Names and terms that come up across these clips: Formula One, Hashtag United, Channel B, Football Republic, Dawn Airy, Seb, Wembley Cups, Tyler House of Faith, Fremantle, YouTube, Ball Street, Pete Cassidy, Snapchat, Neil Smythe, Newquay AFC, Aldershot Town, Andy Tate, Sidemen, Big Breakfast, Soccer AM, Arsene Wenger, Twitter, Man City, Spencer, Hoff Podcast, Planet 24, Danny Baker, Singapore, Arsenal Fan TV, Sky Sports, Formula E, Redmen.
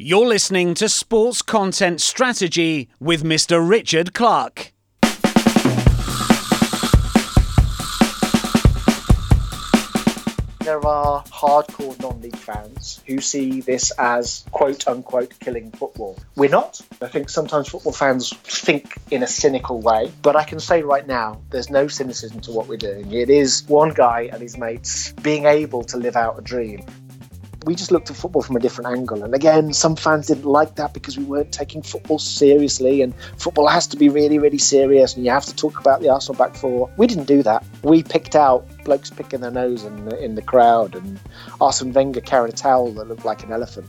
You're listening to Sports Content Strategy with Mr. Richard Clark. There are hardcore non-league fans who see this as quote-unquote killing football. We're not. I think sometimes football fans think in a cynical way, but I can say right now there's no cynicism to what we're doing. It is one guy and his mates being able to live out a dream. We just looked at football from a different angle. And again, some fans didn't like that because we weren't taking football seriously, and football has to be really, really serious, and you have to talk about the Arsenal back four. We didn't do that. We picked out blokes picking their nose in the crowd, and Arsene Wenger carried a towel that looked like an elephant.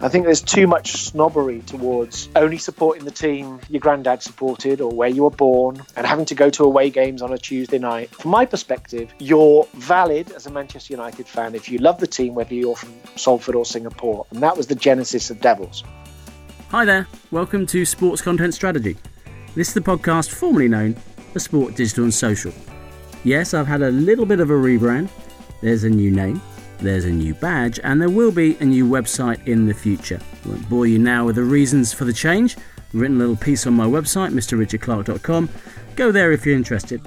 I think there's too much snobbery towards only supporting the team your granddad supported or where you were born and having to go to away games on a Tuesday night. From my perspective, you're valid as a Manchester United fan if you love the team, whether you're from Salford or Singapore. And that was the genesis of Devils. Hi there. Welcome to Sports Content Strategy. This is the podcast formerly known as Sport Digital and Social. Yes, I've had a little bit of a rebrand. There's a new name. There's a new badge, and there will be a new website in the future. I won't bore you now with the reasons for the change. I've written a little piece on my website, mrrichardclark.com. Go there if you're interested.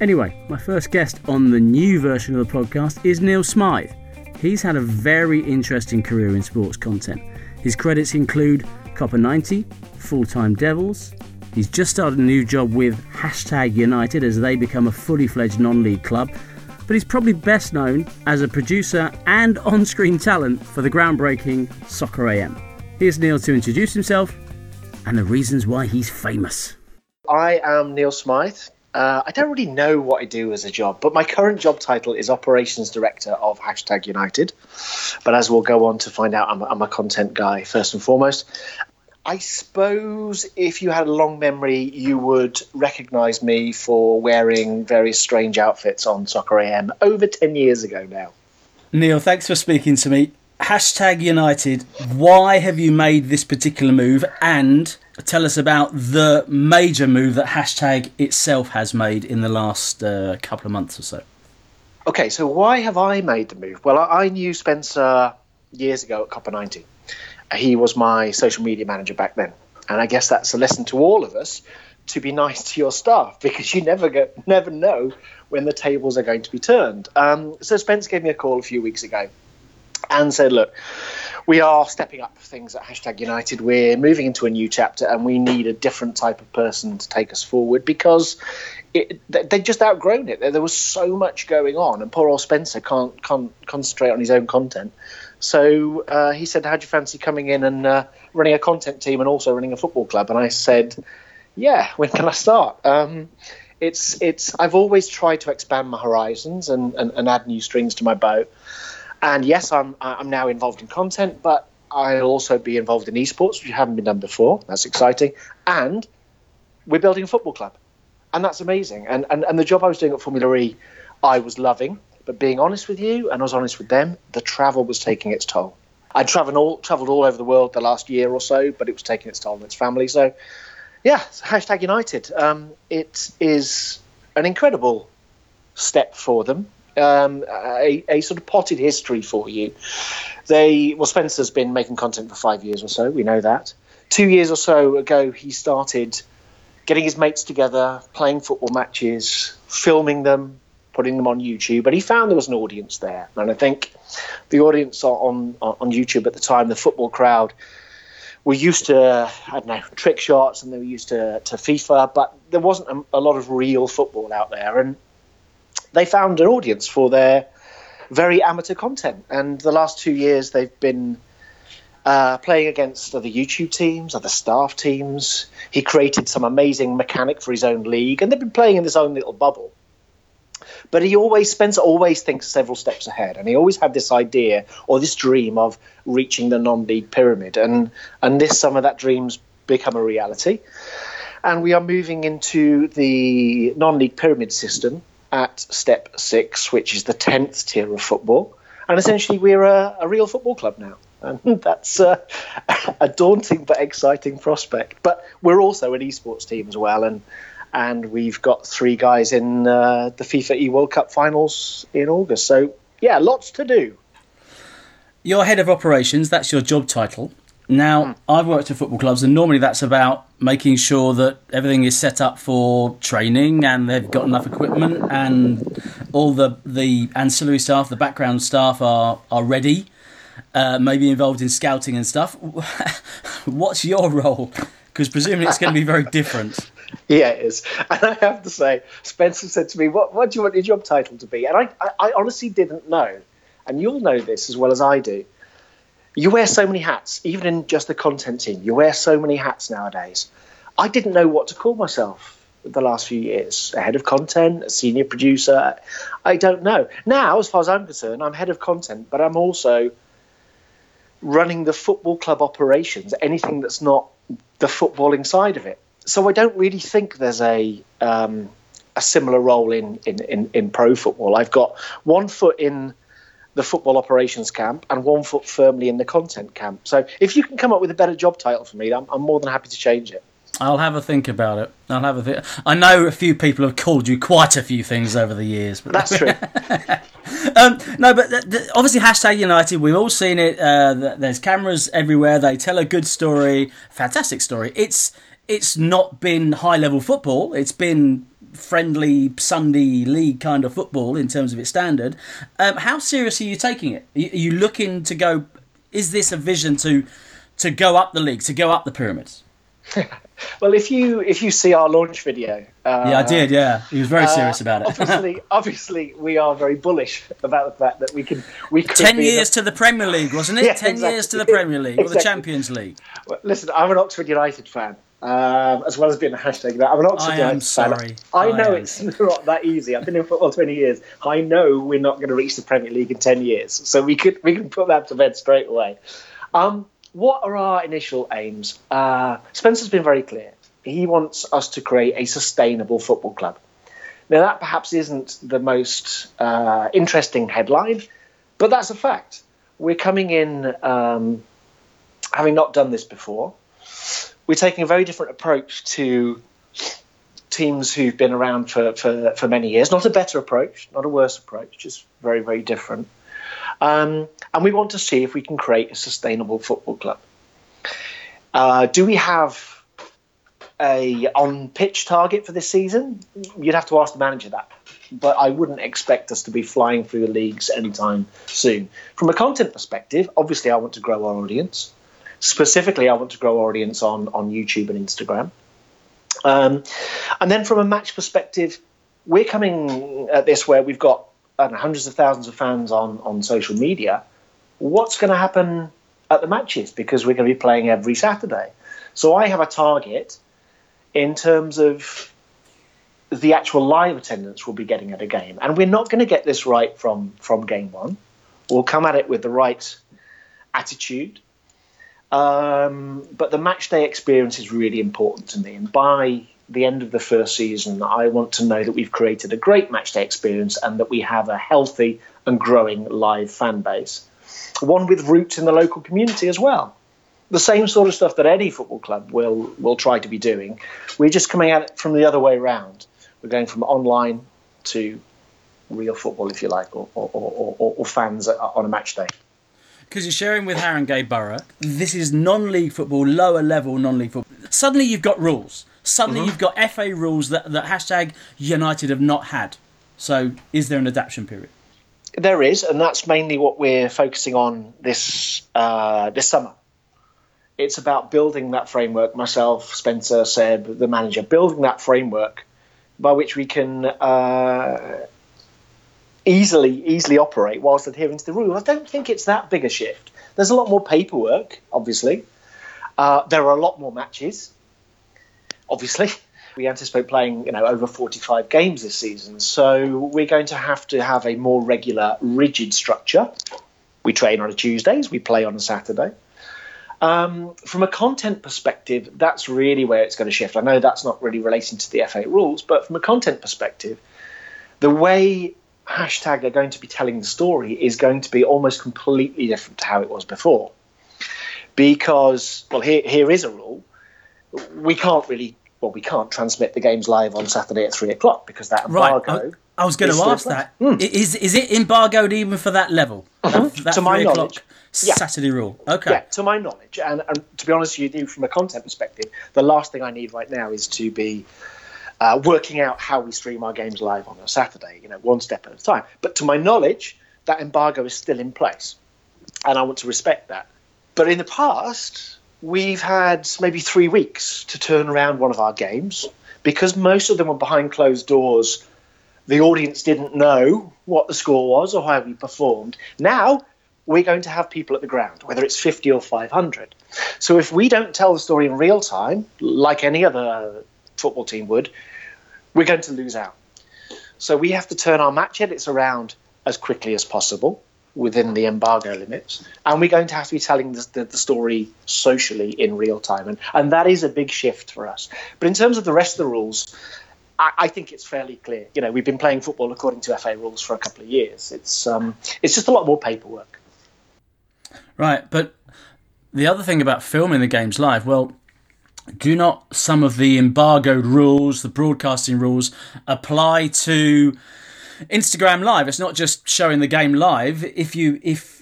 Anyway, my first guest on the new version of the podcast is Neil Smythe. He's had a very interesting career in sports content. His credits include Copper90, Full-Time Devils. He's just started a new job with Hashtag United as they become a fully fledged non-league club. But he's probably best known as a producer and on-screen talent for the groundbreaking Soccer AM. Here's Neil to introduce himself and the reasons why he's famous. I am Neil Smythe. I don't really know what I do as a job, but my current job title is Operations Director of Hashtag United. But as we'll go on to find out, I'm a content guy first and foremost. I suppose if you had a long memory, you would recognise me for wearing various strange outfits on Soccer AM over 10 years ago now. Neil, thanks for speaking to me. Hashtag United, why have you made this particular move? And tell us about the major move that Hashtag itself has made in the last couple of months or so. OK, so why have I made the move? Well, I knew Spencer years ago at Copper90. He was my social media manager back then. And I guess that's a lesson to all of us to be nice to your staff, because you never know when the tables are going to be turned. So Spence gave me a call a few weeks ago and said, look, we are stepping up things at Hashtag United. We're moving into a new chapter and we need a different type of person to take us forward, because they'd just outgrown it. There was so much going on and poor old Spencer can't concentrate on his own content. So he said, how do you fancy coming in and running a content team and also running a football club? And I said, yeah, when can I start? I've always tried to expand my horizons and add new strings to my bow. And yes, I'm now involved in content, but I'll also be involved in esports, which haven't been done before. That's exciting. And we're building a football club. And that's amazing. And the job I was doing at Formula E, I was loving. But being honest with you, and I was honest with them, the travel was taking its toll. I travelled all over the world the last year or so, but it was taking its toll on its family. So, yeah, Hashtag United. It is an incredible step for them, a sort of potted history for you. Spencer's been making content for 5 years or so. We know that. 2 years or so ago, he started getting his mates together, playing football matches, filming them, putting them on YouTube, but he found there was an audience there. And I think the audience on YouTube at the time, the football crowd, were used to, trick shots, and they were used to FIFA, but there wasn't a lot of real football out there. And they found an audience for their very amateur content. And the last 2 years, they've been playing against other YouTube teams, other staff teams. He created some amazing mechanic for his own league, and they've been playing in his own little bubble. But Spencer always thinks several steps ahead, and he always had this idea or this dream of reaching the non-league pyramid, and this summer that dream's become a reality. And we are moving into the non-league pyramid system at step 6, which is the 10th tier of football, and essentially we're a real football club now, and that's a daunting but exciting prospect. But we're also an esports team as well, and we've got 3 guys in the FIFA E World Cup finals in August. So, yeah, lots to do. you're head of operations, that's your job title. Now, I've worked at football clubs, and normally that's about making sure that everything is set up for training and they've got enough equipment and all the ancillary staff, the background staff are ready, maybe involved in scouting and stuff. What's your role? Because presumably it's going to be very different. Yeah, it is. And I have to say, Spencer said to me, what do you want your job title to be? And I honestly didn't know. And you'll know this as well as I do. You wear so many hats, even in just the content team. You wear so many hats nowadays. I didn't know what to call myself the last few years. A head of content, a senior producer. I don't know. Now, as far as I'm concerned, I'm head of content, but I'm also running the football club operations, anything that's not the footballing side of it. So I don't really think there's a similar role in pro football. I've got one foot in the football operations camp and one foot firmly in the content camp. So if you can come up with a better job title for me, I'm more than happy to change it. I'll have a think about it. I know a few people have called you quite a few things over the years. But that's true. No, but obviously Hashtag United, we've all seen it. There's cameras everywhere. They tell a good story, fantastic story. It's not been high-level football. It's been friendly Sunday league kind of football in terms of its standard. How seriously are you taking it? Are you looking to go, is this a vision to go up the league, to go up the pyramids? Well, if you see our launch video, yeah, I did. Yeah, he was very serious about it. obviously, we are very bullish about the fact that we could 10 years to the Premier League, wasn't it? Yeah, 10 years to the Premier League or the Champions League. Well, listen, I'm an Oxford United fan, as well as being a hashtag. I'm an Oxford United fan. I know it's not that easy. I've been in football 20 years. I know we're not going to reach the Premier League in 10 years, so we can put that to bed straight away. What are our initial aims? Spencer's been very clear. He wants us to create a sustainable football club. Now, that perhaps isn't the most interesting headline, but that's a fact. We're coming in, having not done this before, we're taking a very different approach to teams who've been around for many years. Not a better approach, not a worse approach, just very, very different. And we want to see if we can create a sustainable football club. Do we have a on-pitch target for this season? You'd have to ask the manager that. But I wouldn't expect us to be flying through the leagues anytime soon. From a content perspective, obviously I want to grow our audience. Specifically, I want to grow our audience on YouTube and Instagram. And then from a match perspective, we're coming at this where we've got and hundreds of thousands of fans on social media. What's going to happen at the matches? Because we're going to be playing every Saturday. So I have a target in terms of the actual live attendance we'll be getting at a game. And we're not going to get this right from game one. We'll come at it with the right attitude. But the match day experience is really important to me. And by the end of the first season, I want to know that we've created a great matchday experience and that we have a healthy and growing live fan base, one with roots in the local community as well. The same sort of stuff that any football club will try to be doing. We're just coming at it from the other way round. We're going from online to real football, if you like, or fans on a match day. Because you're sharing with Haringey Borough, this is non-league football, lower level non-league football. Suddenly you've got rules. Suddenly you've got FA rules that Hashtag United have not had. So is there an adaptation period? There is, and that's mainly what we're focusing on this summer. It's about building that framework, myself, Spencer, Seb, the manager, building that framework by which we can easily operate whilst adhering to the rule. I don't think it's that big a shift. There's a lot more paperwork, obviously. There are a lot more matches. Obviously, we anticipate playing, over 45 games this season. So we're going to have a more regular, rigid structure. We train on a Tuesdays, we play on a Saturday. From a content perspective, that's really where it's going to shift. I know that's not really relating to the FA rules, but from a content perspective, the way Hashtag are going to be telling the story is going to be almost completely different to how it was before. Because, well, here is a rule. We can't really well, we can't transmit the games live on Saturday at 3 o'clock because that embargo. Right. I was going to ask that. Is it embargoed even for that level? That to 3 o'clock knowledge, Saturday rule. Okay. Yeah, to my knowledge, and to be honest with you, from a content perspective, the last thing I need right now is to be working out how we stream our games live on a Saturday. You know, one step at a time. But to my knowledge, that embargo is still in place, and I want to respect that. But in the past, we've had maybe 3 weeks to turn around one of our games because most of them were behind closed doors. The audience didn't know what the score was or how we performed. Now we're going to have people at the ground, whether it's 50 or 500. So if we don't tell the story in real time, like any other football team would, we're going to lose out. So we have to turn our match edits around as quickly as possible within the embargo limits, and we're going to have to be telling the story socially in real time, and that is a big shift for us. But in terms of the rest of the rules, I think it's fairly clear. You know, we've been playing football according to FA rules for a couple of years. It's just a lot more paperwork. Right, but the other thing about filming the games live, well, do not some of the embargoed rules, the broadcasting rules, apply to Instagram Live? It's not just showing the game live if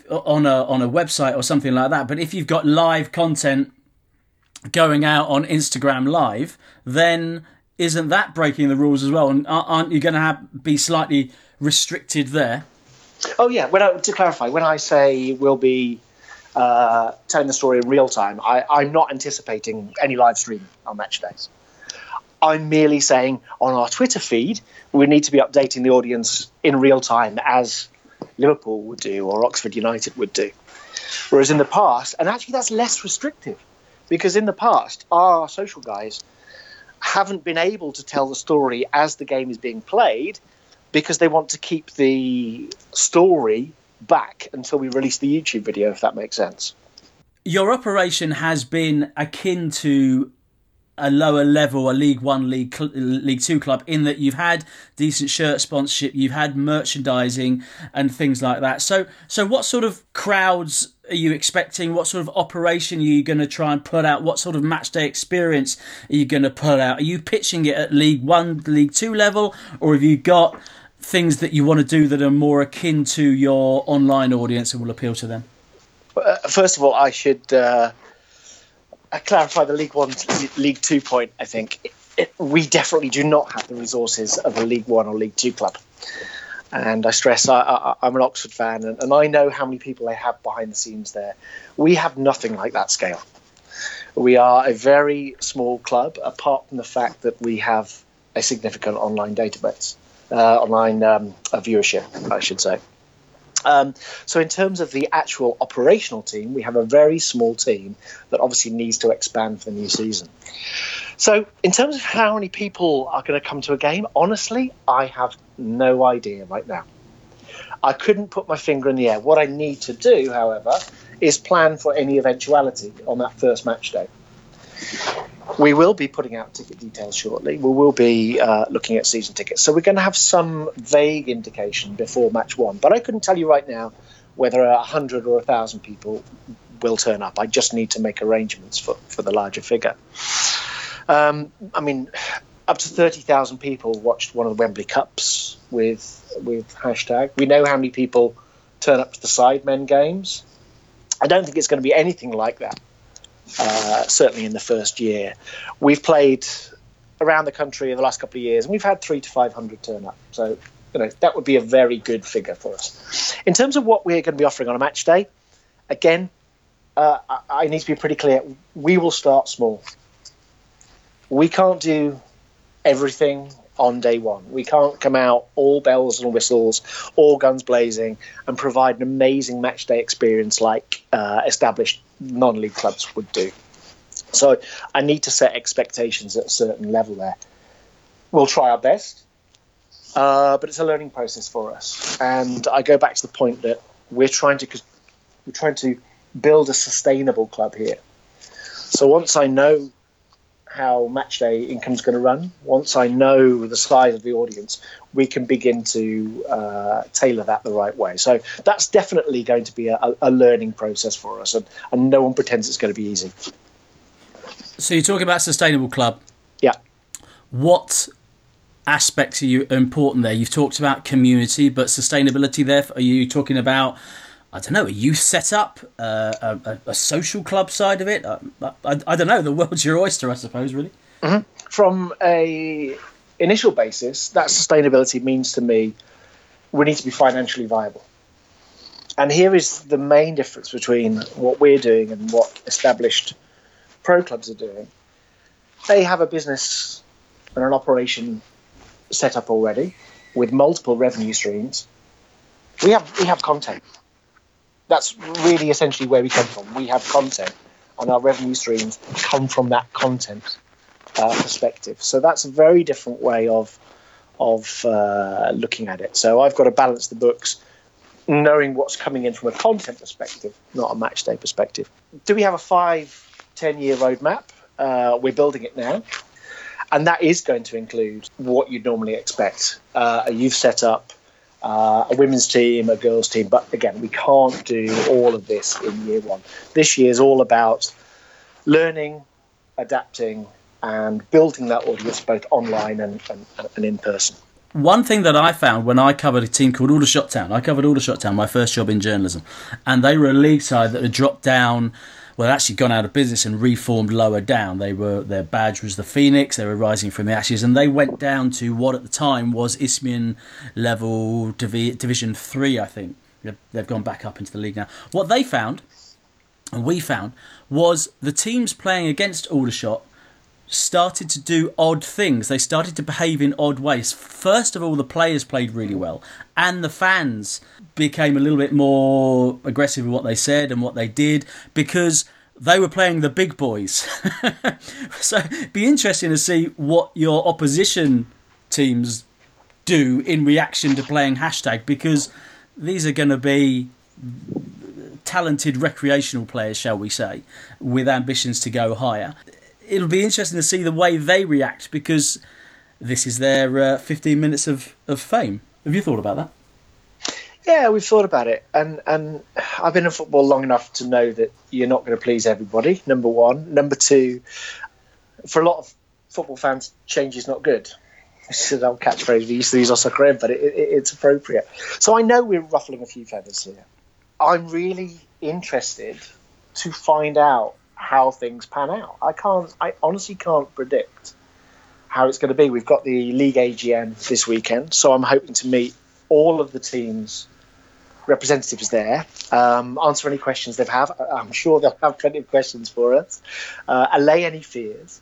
on a website or something like that, but if you've got live content going out on Instagram Live, then isn't that breaking the rules as well? And aren't you going to be slightly restricted there? Oh yeah. To clarify, when I say we'll be telling the story in real time, I'm not anticipating any live stream on match days. I'm merely saying on our Twitter feed, we need to be updating the audience in real time as Liverpool would do or Oxford United would do. Whereas in the past, and actually that's less restrictive, because in the past, our social guys haven't been able to tell the story as the game is being played because they want to keep the story back until we release the YouTube video, if that makes sense. Your operation has been akin to a lower level, a League One, League Two club, in that you've had decent shirt sponsorship, you've had merchandising and things like that. So what sort of crowds are you expecting? What sort of operation are you going to try and put out? What sort of match day experience are you going to put out? Are you pitching it at League One, League Two level, or have you got things that you want to do that are more akin to your online audience and will appeal to them? First of all, I should clarify the League One, League Two point. I think we definitely do not have the resources of a League One or League Two club, and I stress I'm an Oxford fan, and I know how many people they have behind the scenes there. We have nothing like that scale. We are a very small club, apart from the fact that we have a significant online database, viewership, I should say. So in terms of the actual operational team, we have a very small team that obviously needs to expand for the new season. So in terms of how many people are going to come to a game, honestly, I have no idea right now. I couldn't put my finger in the air. What I need to do, however, is plan for any eventuality on that first match day. We will be putting out ticket details shortly. We will be looking at season tickets. So we're going to have some vague indication before match one. But I couldn't tell you right now whether 100 or 1,000 people will turn up. I just need to make arrangements for the larger figure. I mean, up to 30,000 people watched one of the Wembley Cups with hashtag. We know how many people turn up to the Sidemen games. I don't think it's going to be anything like that. Certainly in the first year. We've played around the country in the last couple of years, and we've had 300 to 500 turn up. So, you know, that would be a very good figure for us. In terms of what we're going to be offering on a match day, again, I need to be pretty clear. We will start small. We can't do everything on day one. We can't come out all bells and whistles, all guns blazing, and provide an amazing match day experience like established non-league clubs would do. So I need to set expectations at a certain level there. We'll try our best, but it's a learning process for us. And I go back to the point that we're trying to build a sustainable club here. So once I know how match day income's going to run, once I know the size of the audience, we can begin to tailor that the right way. So that's definitely going to be a learning process for us, and no one pretends it's going to be easy. So you're talking about a sustainable club. Yeah. What aspects are you important there? You've talked about community, but sustainability there, are you talking about, I don't know, a youth set up, a social club side of it? I don't know, the world's your oyster, I suppose, really. Mm-hmm. From a initial basis, that sustainability means to me we need to be financially viable. And here is the main difference between what we're doing and what established pro clubs are doing. They have a business and an operation set up already with multiple revenue streams. We have content. That's really essentially where we come from. We have content, and our revenue streams come from that content perspective. So that's a very different way of looking at it. So I've got to balance the books, knowing what's coming in from a content perspective, not a match day perspective. Do we have a 5-10 year roadmap? We're building it now. And that is going to include what you'd normally expect. A youth setup, a women's team, a girls team. But again, we can't do all of this in year one. This year is all about learning, adapting, and building that audience both online and in person. One thing that I found when I covered a team called Aldershot Town, I covered Aldershot Town, my first job in journalism, and they were a league side that had dropped down, well, actually gone out of business and reformed lower down. Their badge was the Phoenix, they were rising from the ashes, and they went down to what at the time was Isthmian level Division 3, I think. They've gone back up into the league now. What they found, and we found, was the teams playing against Aldershot started to do odd things. They started to behave in odd ways. First of all, the players played really well, and the fans became a little bit more aggressive in what they said and what they did, because they were playing the big boys. So it'd be interesting to see what your opposition teams do in reaction to playing hashtag, because these are going to be talented recreational players, shall we say, with ambitions to go higher. It'll be interesting to see the way they react, because this is their 15 minutes of fame. Have you thought about that? Yeah, we've thought about it. And I've been in football long enough to know that you're not going to please everybody, number one. Number two, for a lot of football fans, change is not good. It's an old catchphrase we used to use on Soccer AM, but it's appropriate. So I know we're ruffling a few feathers here. I'm really interested to find out how things pan out. I honestly can't predict how it's going to be. We've got the league AGM this weekend, so I'm hoping to meet all of the teams' representatives there, answer any questions they have. I'm sure they'll have plenty of questions for us, allay any fears.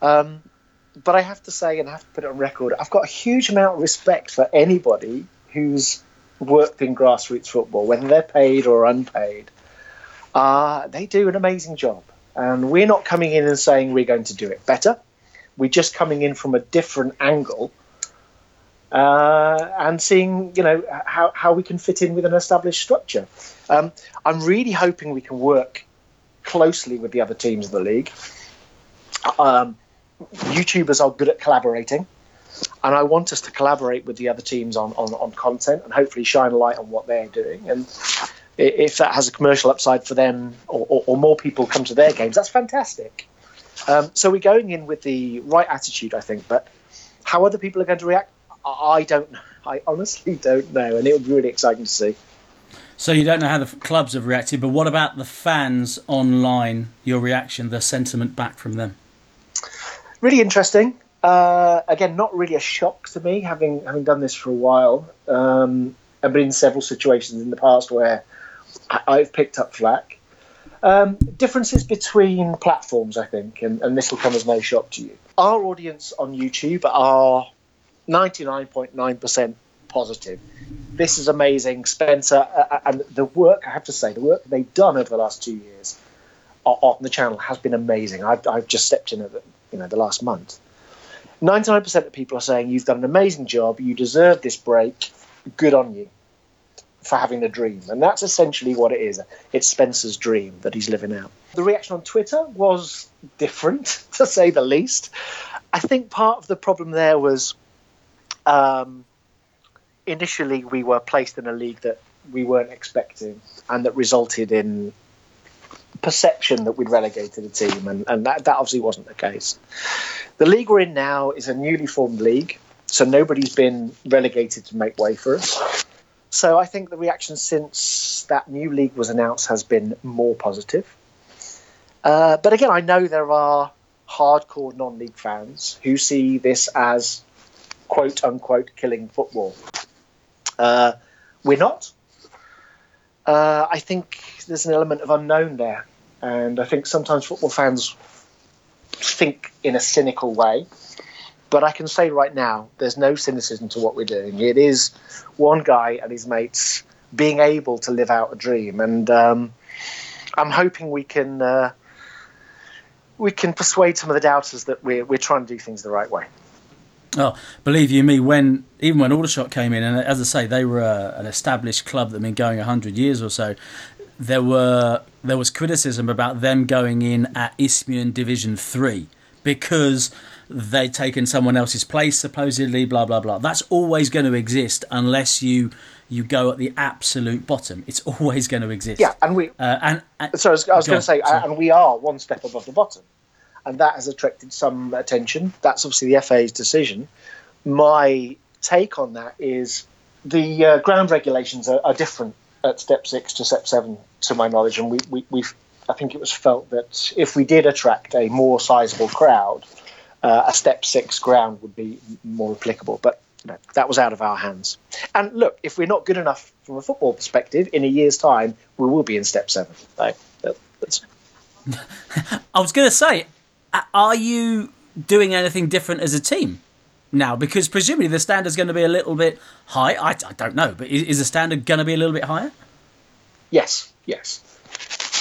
But I have to say, and I have to put it on record, I've got a huge amount of respect for anybody who's worked in grassroots football, whether they're paid or unpaid. They do an amazing job, and we're not coming in and saying we're going to do it better. We're just coming in from a different angle and seeing, how we can fit in with an established structure. I'm really hoping we can work closely with the other teams of the league. YouTubers are good at collaborating, and I want us to collaborate with the other teams on content and hopefully shine a light on what they're doing. And if that has a commercial upside for them, or more people come to their games, that's fantastic. So we're going in with the right attitude, I think. But how other people are going to react, I don't know. I honestly don't know. And it'll be really exciting to see. So you don't know how the clubs have reacted, but what about the fans online, your reaction, the sentiment back from them? Really interesting. Again, not really a shock to me, having done this for a while. I've been in several situations in the past where I've picked up flack. Differences between platforms, I think, and this will come as no shock to you. Our audience on YouTube are 99.9% positive. This is amazing, Spencer. And the work, I have to say, the work they've done over the last 2 years on the channel has been amazing. I've just stepped in at the last month. 99% of people are saying, you've done an amazing job, you deserve this break, good on you for having the dream. And that's essentially what it is. It's Spencer's dream that he's living out. The reaction on Twitter was different, to say the least. I think part of the problem there was initially we were placed in a league that we weren't expecting, and that resulted in perception that we'd relegated the team, and that obviously wasn't the case. The league we're in now is a newly formed league, so nobody's been relegated to make way for us. So I think the reaction since that new league was announced has been more positive. But again, I know there are hardcore non-league fans who see this as quote-unquote killing football. We're not. I think there's an element of unknown there. And I think sometimes football fans think in a cynical way. But I can say right now, there's no cynicism to what we're doing. It is one guy and his mates being able to live out a dream. And I'm hoping we can persuade some of the doubters that we're trying to do things the right way. Oh, believe you me, even when Aldershot came in, and as I say, they were an established club that had been going 100 years or so, there was criticism about them going in at Isthmian Division 3 because they'd taken someone else's place, supposedly, blah, blah, blah. That's always going to exist unless you go at the absolute bottom. It's always going to exist. Yeah, and we... and we are one step above the bottom. And that has attracted some attention. That's obviously the FA's decision. My take on that is the ground regulations are different at Step 6 to Step 7, to my knowledge. And I think it was felt that if we did attract a more sizable crowd, a Step 6 ground would be more applicable. But that was out of our hands. And look, if we're not good enough from a football perspective, in a year's time, we will be in Step 7. I was going to say... Are you doing anything different as a team now? Because presumably the standard's going to be a little bit high. I don't know, but is the standard going to be a little bit higher? Yes.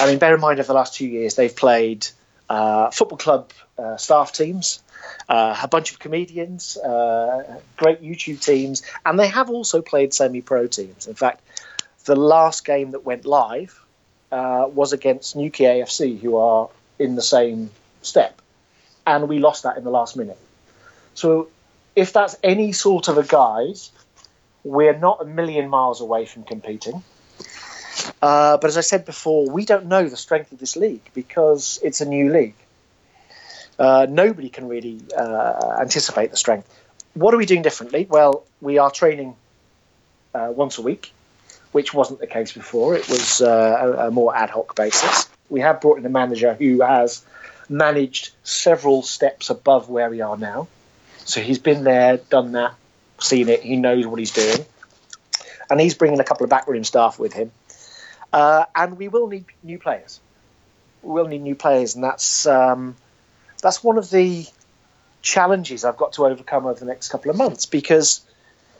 I mean, bear in mind, over the last 2 years, they've played football club staff teams, a bunch of comedians, great YouTube teams, and they have also played semi-pro teams. In fact, the last game that went live was against Newquay AFC, who are in the same step, and we lost that in the last minute. So if that's any sort of a guide, we're not a million miles away from competing, but as I said before, we don't know the strength of this league because it's a new league. Nobody can really anticipate the strength. What are we doing differently? Well, we are training once a week, which wasn't the case before. It was a more ad hoc basis. We have brought in a manager who has managed several steps above where we are now. So he's been there, done that, seen it. He knows what he's doing. And he's bringing a couple of backroom staff with him. And we will need new players. And that's one of the challenges I've got to overcome over the next couple of months, because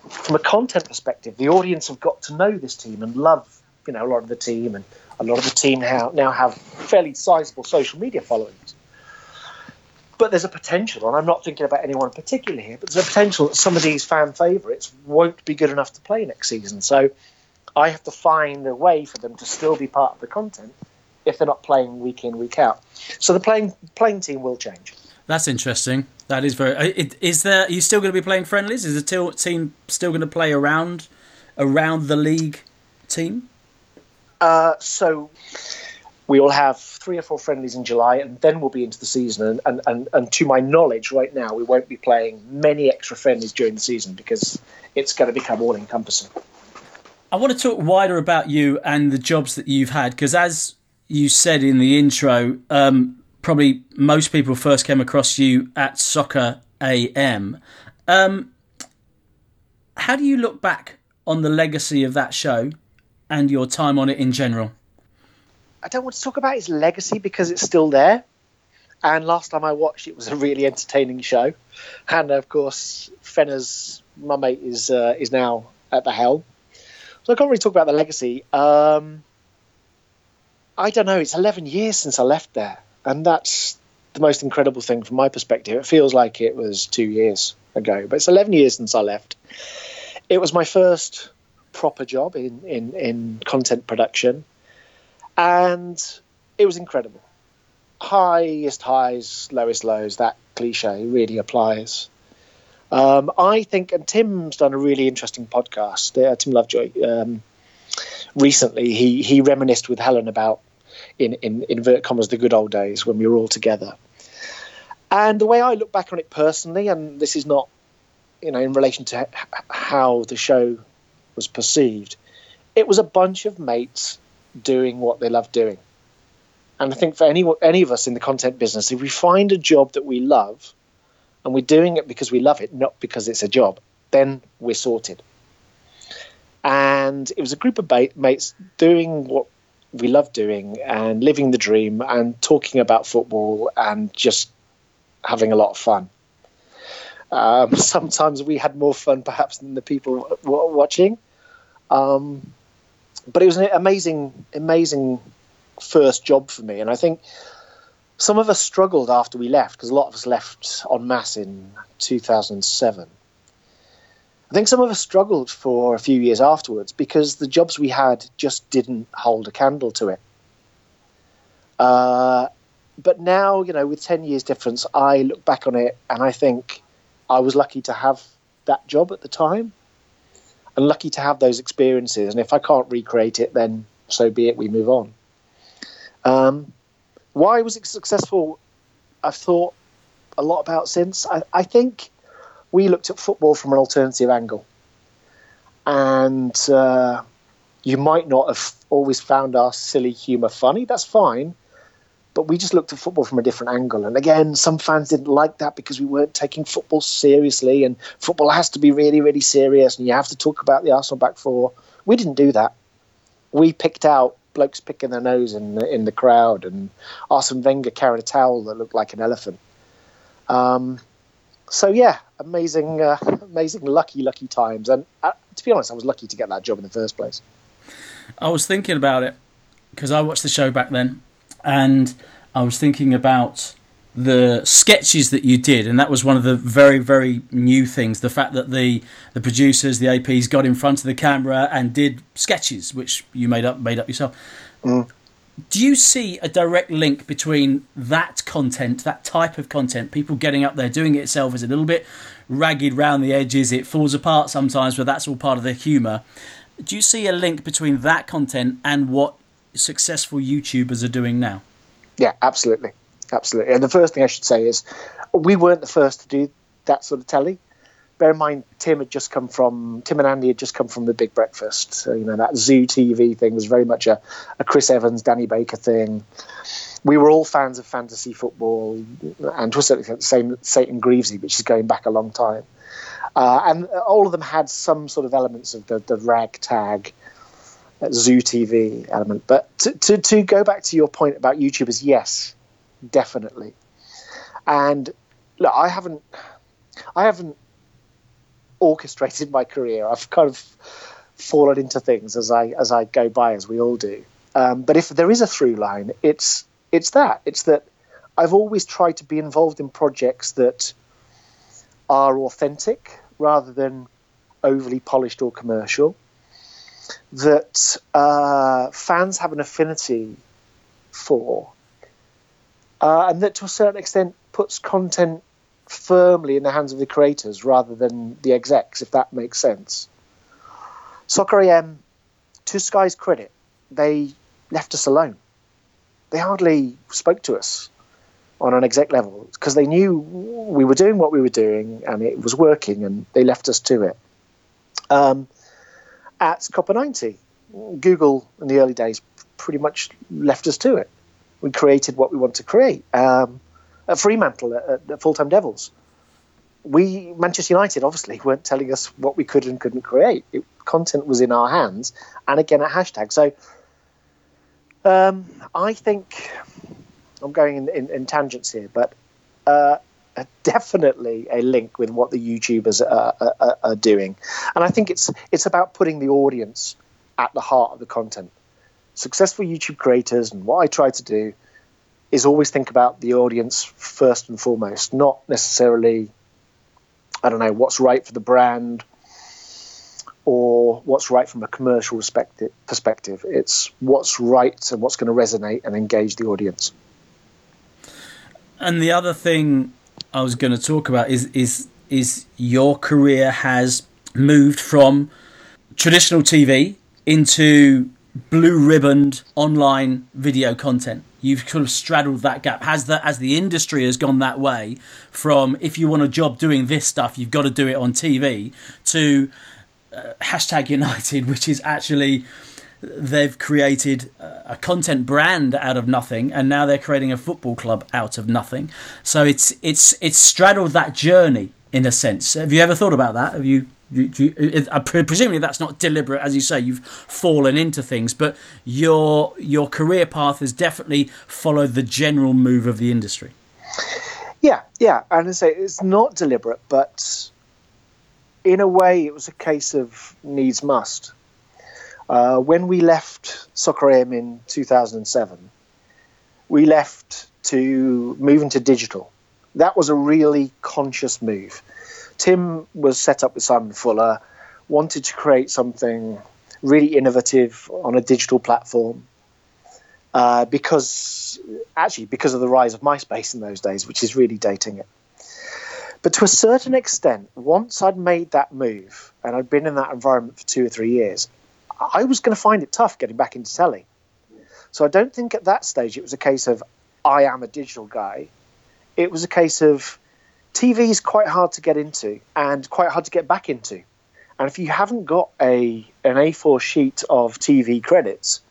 from a content perspective, the audience have got to know this team and love a lot of the team, and a lot of the team now have fairly sizable social media followings. But there's a potential, and I'm not thinking about anyone particularly here, but there's a potential that some of these fan favourites won't be good enough to play next season. So I have to find a way for them to still be part of the content if they're not playing week in, week out. So the playing team will change. That's interesting. That is very... Are you still going to be playing friendlies? Is the team still going to play around the league team? So we will have 3 or 4 friendlies in July, and then we'll be into the season. And to my knowledge right now, we won't be playing many extra friendlies during the season because it's going to become all-encompassing. I want to talk wider about you and the jobs that you've had, because as you said in the intro, probably most people first came across you at Soccer AM. How do you look back on the legacy of that show and your time on it in general? I don't want to talk about its legacy because it's still there. And last time I watched, it was a really entertaining show. And of course, Fenner's, my mate, is now at the helm. So I can't really talk about the legacy. I don't know. It's 11 years since I left there. And that's the most incredible thing from my perspective. It feels like it was 2 years ago, but it's 11 years since I left. It was my first proper job in content production, and it was incredible. Highest highs, lowest lows, that cliche really applies. I think, and Tim's done a really interesting podcast, Tim Lovejoy, recently he reminisced with Helen about in invert commas, the good old days when we were all together. And the way I look back on it personally, and this is not, you know, in relation to how the show was perceived, it was a bunch of mates doing what they love doing. And I think for any of us in the content business, if we find a job that we love and we're doing it because we love it, not because it's a job, then we're sorted. And it was a group of mates doing what we love doing and living the dream and talking about football and just having a lot of fun. Sometimes we had more fun perhaps than the people watching. But it was an amazing first job for me. And I think some of us struggled after we left, because a lot of us left en masse in 2007. I think some of us struggled for a few years afterwards because the jobs we had just didn't hold a candle to it. But now, you know, with 10 years difference, I look back on it and I think I was lucky to have that job at the time and lucky to have those experiences. And if I can't recreate it, then so be it, we move on. Why was it successful? I've thought a lot about since. I think we looked at football from an alternative angle. And you might not have always found our silly humour funny. That's fine. But we just looked at football from a different angle. And again, some fans didn't like that because we weren't taking football seriously. And football has to be really, really serious. And you have to talk about the Arsenal back four. We didn't do that. We picked out blokes picking their nose in the crowd. And Arsene Wenger carried a towel that looked like an elephant. So, yeah, amazing, lucky times. And to be honest, I was lucky to get that job in the first place. I was thinking about it because I watched the show back then, and I was thinking about the sketches that you did, and that was one of the very, very new things, the fact that the producers, the APs, got in front of the camera and did sketches, which you made up yourself. Mm. Do you see a direct link between that content, that type of content, people getting up there, doing it itself is a little bit ragged round the edges, it falls apart sometimes, but that's all part of the humour. Do you see a link between that content and what successful YouTubers are doing now? Yeah, absolutely. Absolutely. And the first thing I should say is we weren't the first to do that sort of telly. Bear in mind, Tim and Andy had just come from the Big Breakfast. So, you know, that Zoo TV thing was very much a Chris Evans, Danny Baker thing. We were all fans of fantasy football and to a certain extent the same Satan Greavesy, which is going back a long time. And all of them had some sort of elements of the ragtag Zoo TV element. But to go back to your point about YouTubers, yes, definitely. And look, I haven't orchestrated my career. I've kind of fallen into things as I go by, as we all do. But if there is a through line, it's that I've always tried to be involved in projects that are authentic rather than overly polished or commercial, that fans have an affinity for, and that to a certain extent puts content firmly in the hands of the creators rather than the execs, if that makes sense. Soccer AM, to Sky's credit, they left us alone. They hardly spoke to us on an exec level because they knew we were doing what we were doing and it was working, and they left us to it. At Copper90, Google in the early days pretty much left us to it. We created what we want to create. At Fremantle, at Full-Time Devils, Manchester United obviously weren't telling us what we could and couldn't create. Content was in our hands, and again at Hashtag. So I think I'm going in tangents here, but definitely a link with what the YouTubers are doing. And I think it's about putting the audience at the heart of the content. Successful YouTube creators, and what I try to do is always think about the audience first and foremost, not necessarily, I don't know, what's right for the brand or what's right from a commercial perspective. It's what's right and what's going to resonate and engage the audience. And the other thing I was going to talk about is your career has moved from traditional TV into blue-ribboned online video content. You've sort of straddled that gap. As the industry has gone that way from, if you want a job doing this stuff, you've got to do it on TV, to Hashtag United, which is actually... they've created a content brand out of nothing, and now they're creating a football club out of nothing. So it's straddled that journey in a sense. Have you ever thought about that? Have you? Presumably that's not deliberate, as you say. You've fallen into things, but your career path has definitely followed the general move of the industry. Yeah, and I say it's not deliberate, but in a way, it was a case of needs must. When we left Soccer AM in 2007, we left to move into digital. That was a really conscious move. Tim was set up with Simon Fuller, wanted to create something really innovative on a digital platform because of the rise of MySpace in those days, which is really dating it. But to a certain extent, once I'd made that move and I'd been in that environment for 2 or 3 years, I was going to find it tough getting back into telly. So I don't think at that stage it was a case of, I am a digital guy. It was a case of, TV is quite hard to get into and quite hard to get back into. And if you haven't got an A4 sheet of TV credits,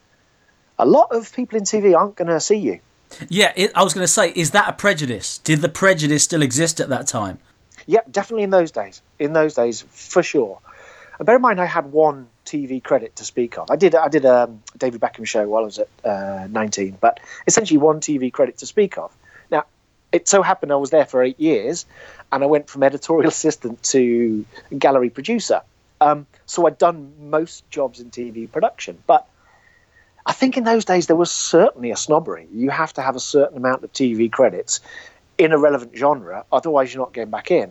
a lot of people in TV aren't going to see you. Yeah, I was going to say, is that a prejudice? Did the prejudice still exist at that time? Yeah, definitely in those days. In those days, for sure. And bear in mind, I had one TV credit to speak of. I did a David Beckham show while I was at 19, but essentially one TV credit to speak of. Now, it so happened I was there for 8 years, and I went from editorial assistant to gallery producer. So I'd done most jobs in TV production. But I think in those days there was certainly a snobbery. You have to have a certain amount of TV credits in a relevant genre, otherwise you're not getting back in.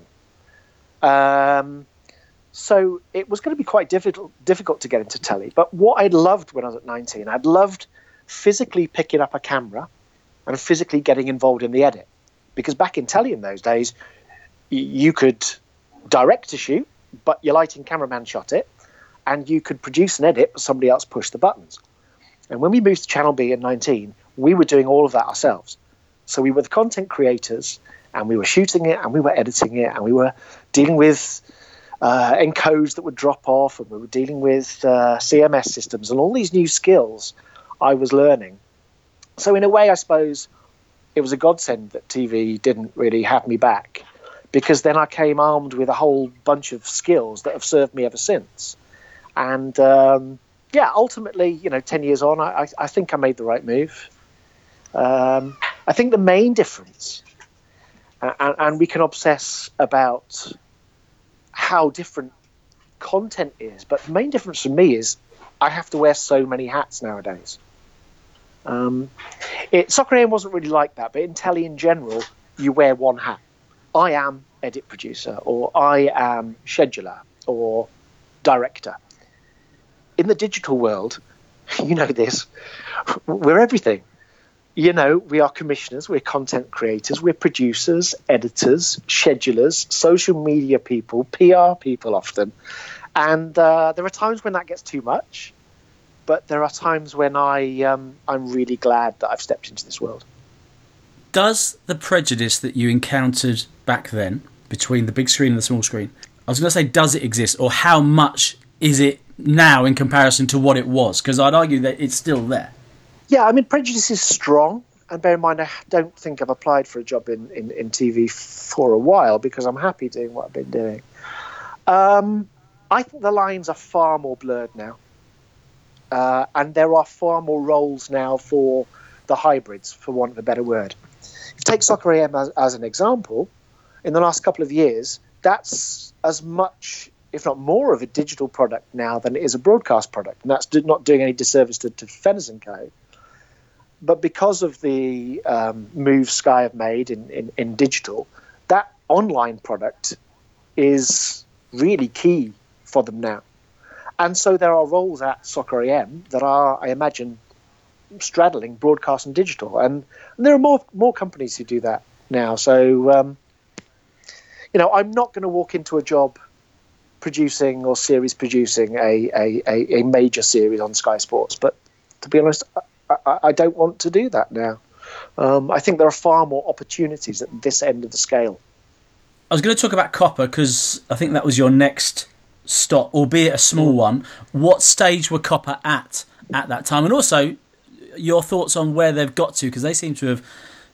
So it was going to be quite difficult to get into telly. But what I loved when I was at 19, I'd loved physically picking up a camera and physically getting involved in the edit. Because back in telly in those days, you could direct a shoot, but your lighting cameraman shot it. And you could produce an edit, but somebody else pushed the buttons. And when we moved to Channel B in 19, we were doing all of that ourselves. So we were the content creators, and we were shooting it, and we were editing it, and we were dealing with... encodes that would drop off, and we were dealing with CMS systems and all these new skills I was learning. So in a way, I suppose it was a godsend that TV didn't really have me back, because then I came armed with a whole bunch of skills that have served me ever since. And ultimately, 10 years on, I think I made the right move. I think the main difference, and we can obsess about how different content is, but the main difference for me is I have to wear so many hats nowadays. Soccer AM wasn't really like that, but in telly in general, you wear one hat. I am edit producer, or I am scheduler, or director. In the digital world, you know this, we're everything. We are commissioners, we're content creators, we're producers, editors, schedulers, social media people, PR people often. And there are times when that gets too much, but there are times when I'm really glad that I've stepped into this world. Does the prejudice that you encountered back then between the big screen and the small screen, I was going to say, does it exist, or how much is it now in comparison to what it was? Because I'd argue that it's still there. Yeah, I mean, prejudice is strong, and bear in mind, I don't think I've applied for a job in TV for a while, because I'm happy doing what I've been doing. I think the lines are far more blurred now, and there are far more roles now for the hybrids, for want of a better word. If you take Soccer AM as an example, in the last couple of years, that's as much, if not more, of a digital product now than it is a broadcast product, and that's not doing any disservice to Fenner's & Co. But because of the move Sky have made in digital, that online product is really key for them now. And so there are roles at Soccer AM that are, I imagine, straddling broadcast and digital. And there are more companies who do that now. So, I'm not going to walk into a job producing or series producing a major series on Sky Sports. But to be honest, I don't want to do that now. I think there are far more opportunities at this end of the scale. I was going to talk about Copper because I think that was your next stop, albeit a small one. What stage were Copper at that time? And also your thoughts on where they've got to, because they seem to have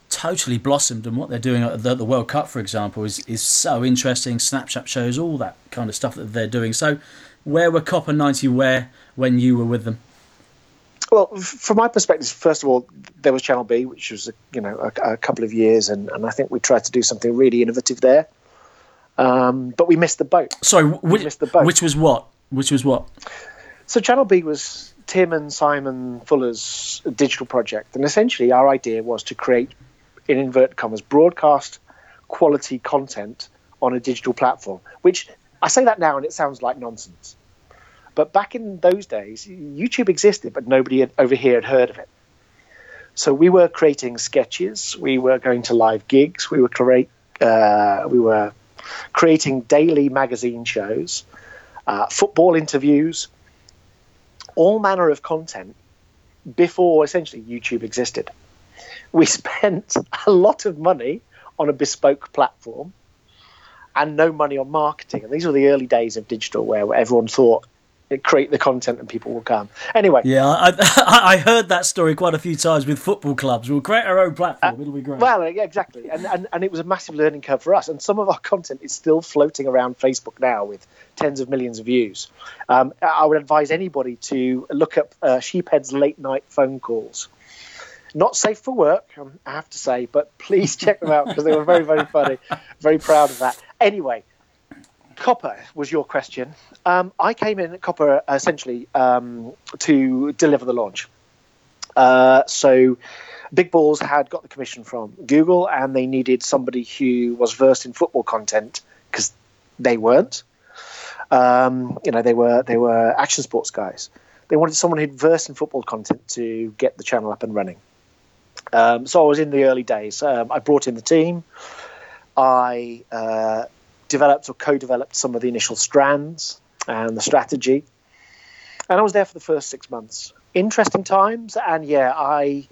totally blossomed, and what they're doing at the World Cup, for example, is so interesting. Snapchat shows, all that kind of stuff that they're doing. So where were Copper90 when you were with them? Well, from my perspective, first of all, there was Channel B, which was a couple of years, and I think we tried to do something really innovative there, but we missed the boat. Sorry, which was what? So Channel B was Tim and Simon Fuller's digital project, and essentially our idea was to create, in inverted commas, broadcast quality content on a digital platform. Which I say that now, and it sounds like nonsense. But back in those days, YouTube existed, but nobody over here had heard of it. So we were creating sketches, we were going to live gigs, we were creating daily magazine shows, football interviews, all manner of content before essentially YouTube existed. We spent a lot of money on a bespoke platform and no money on marketing. And these were the early days of digital, where everyone thought, create the content and people will come. Anyway. Yeah, I heard that story quite a few times with football clubs. We'll create our own platform. It'll be great. Well, yeah, exactly. And it was a massive learning curve for us. And some of our content is still floating around Facebook now with tens of millions of views. I would advise anybody to look up Sheephead's late night phone calls. Not safe for work, I have to say, but please check them out because they were very, very funny. Very proud of that. Anyway. Copper was your question. I came in at Copper essentially to deliver the launch. So Big Balls had got the commission from Google, and they needed somebody who was versed in football content because they weren't. They were action sports guys. They wanted someone who'd versed in football content to get the channel up and running. So I was in the early days. I brought in the team. I developed or co-developed some of the initial strands and the strategy, and I was there for the first 6 months. Interesting times, and yeah, I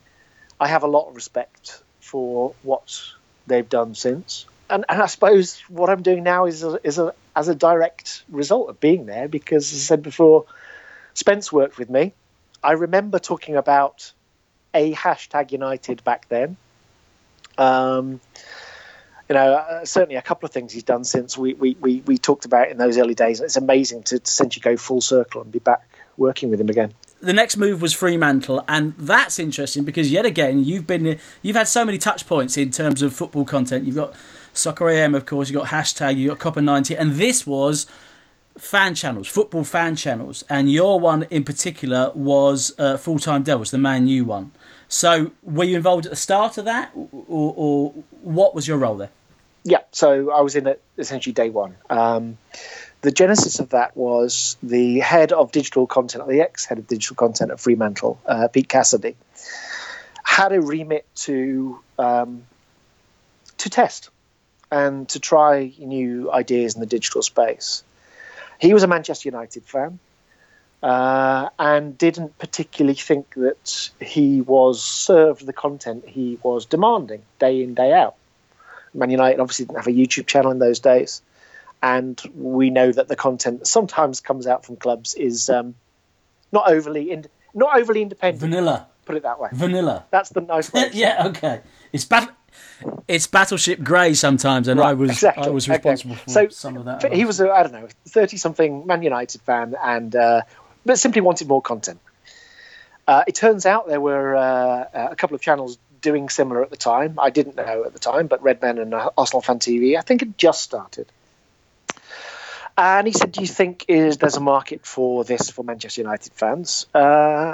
have a lot of respect for what they've done since, and I suppose what I'm doing now is a direct result of being there, because as I said before, Spence worked with me. I remember talking about a hashtag United back then. Certainly a couple of things he's done since we talked about in those early days. It's amazing to essentially go full circle and be back working with him again. The next move was Fremantle, and that's interesting because yet again you've had so many touch points in terms of football content. You've got Soccer AM, of course. You've got hashtag. You've got Copper90, and this was fan channels, football fan channels, and your one in particular was Full-Time Devils, the Man U one. So were you involved at the start of that, or what was your role there? Yeah, so I was in it essentially day one. The genesis of that was the head of digital content, the ex-head of digital content at Fremantle, Pete Cassidy, had a remit to test and to try new ideas in the digital space. He was a Manchester United fan. And didn't particularly think that he was served the content he was demanding day in, day out. Man United obviously didn't have a YouTube channel in those days, and we know that the content that sometimes comes out from clubs is not overly independent. Vanilla. Put it that way. Vanilla. That's the nice way. Yeah, okay. It's Battleship Grey sometimes, and right, I was responsible for some of that. He was, 30-something Man United fan, and but simply wanted more content. It turns out there were a couple of channels doing similar at the time. I didn't know at the time, but Redmen and Arsenal Fan TV, I think, had just started. And he said, do you think there's a market for this for Manchester United fans? I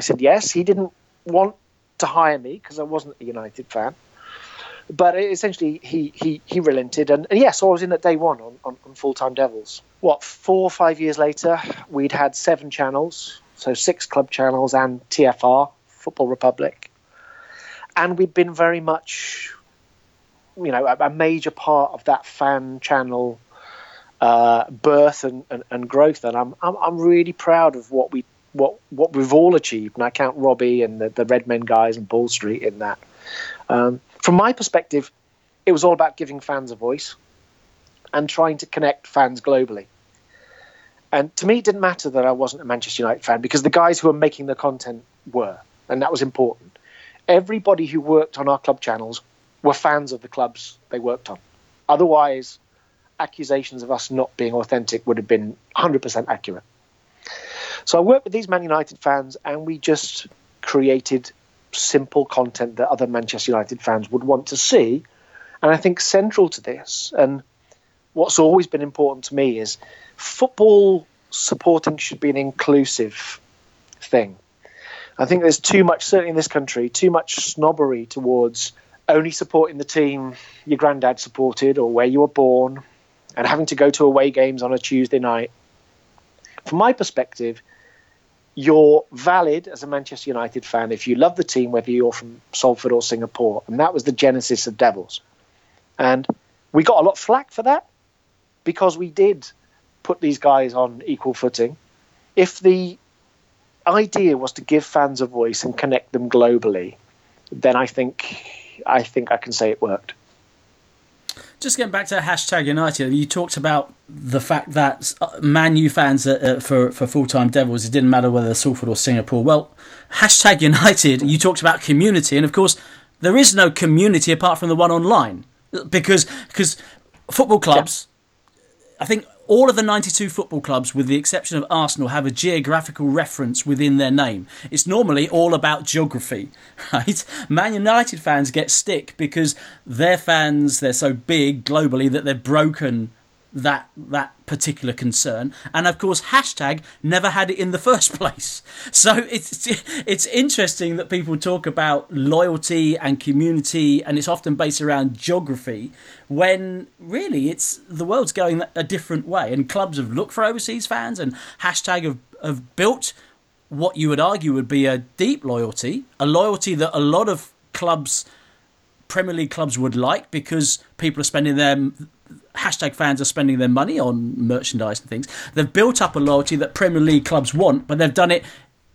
said yes. He didn't want to hire me because I wasn't a United fan. But essentially, he relented. And yes, I was in at day one on Full-Time Devils. 4 or 5 years later, we'd had 7 channels, so 6 club channels and TFR, Football Republic. And we'd been very much, a major part of that fan channel birth and growth, and I'm really proud of what we've all achieved, and I count Robbie and the Redmen guys and Ball Street in that. From my perspective, it was all about giving fans a voice and trying to connect fans globally. And to me, it didn't matter that I wasn't a Manchester United fan, because the guys who were making the content were, and that was important. Everybody who worked on our club channels were fans of the clubs they worked on. Otherwise, accusations of us not being authentic would have been 100% accurate. So I worked with these Man United fans, and we just created simple content that other Manchester United fans would want to see. And I think central to this, and what's always been important to me, is football supporting should be an inclusive thing. I think there's too much, certainly in this country, too much snobbery towards only supporting the team your granddad supported or where you were born, and having to go to away games on a Tuesday night. From my perspective, you're valid as a Manchester United fan if you love the team, whether you're from Salford or Singapore. And that was the genesis of Devils. And we got a lot of flack for that, because we did put these guys on equal footing. If the idea was to give fans a voice and connect them globally, then I think I can say it worked. Just getting back to Hashtag United, you talked about the fact that Man U fans for Full-Time Devils, it didn't matter whether they're Salford or Singapore. Well, Hashtag United, you talked about community, and of course, there is no community apart from the one online, because football clubs, yeah. I think all of the 92 football clubs, with the exception of Arsenal, have a geographical reference within their name. It's normally all about geography, right? Man United fans get stick because their fans, they're so big globally that they've broken that particular concern. And of course, Hashtag never had it in the first place. So it's interesting that people talk about loyalty and community, and it's often based around geography, when really it's the world's going a different way, and clubs have looked for overseas fans, and Hashtag have built what you would argue would be a deep loyalty, a loyalty that a lot of clubs, Premier League clubs, would like, because people are spending their Hashtag fans are spending their money on merchandise and things. They've built up a loyalty that Premier League clubs want, but they've done it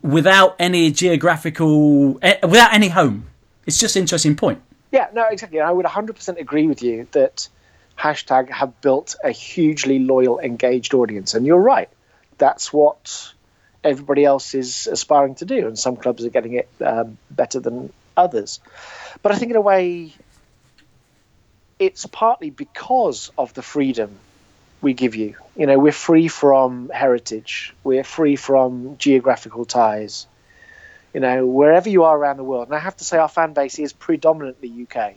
without any without any home. It's just an interesting point. Yeah, no, exactly. I would 100% agree with you that Hashtag have built a hugely loyal, engaged audience. And you're right. That's what everybody else is aspiring to do. And some clubs are getting it better than others. But I think in a way, it's partly because of the freedom we give you. You know, we're free from heritage. We're free from geographical ties. You know, wherever you are around the world. And I have to say, our fan base is predominantly UK.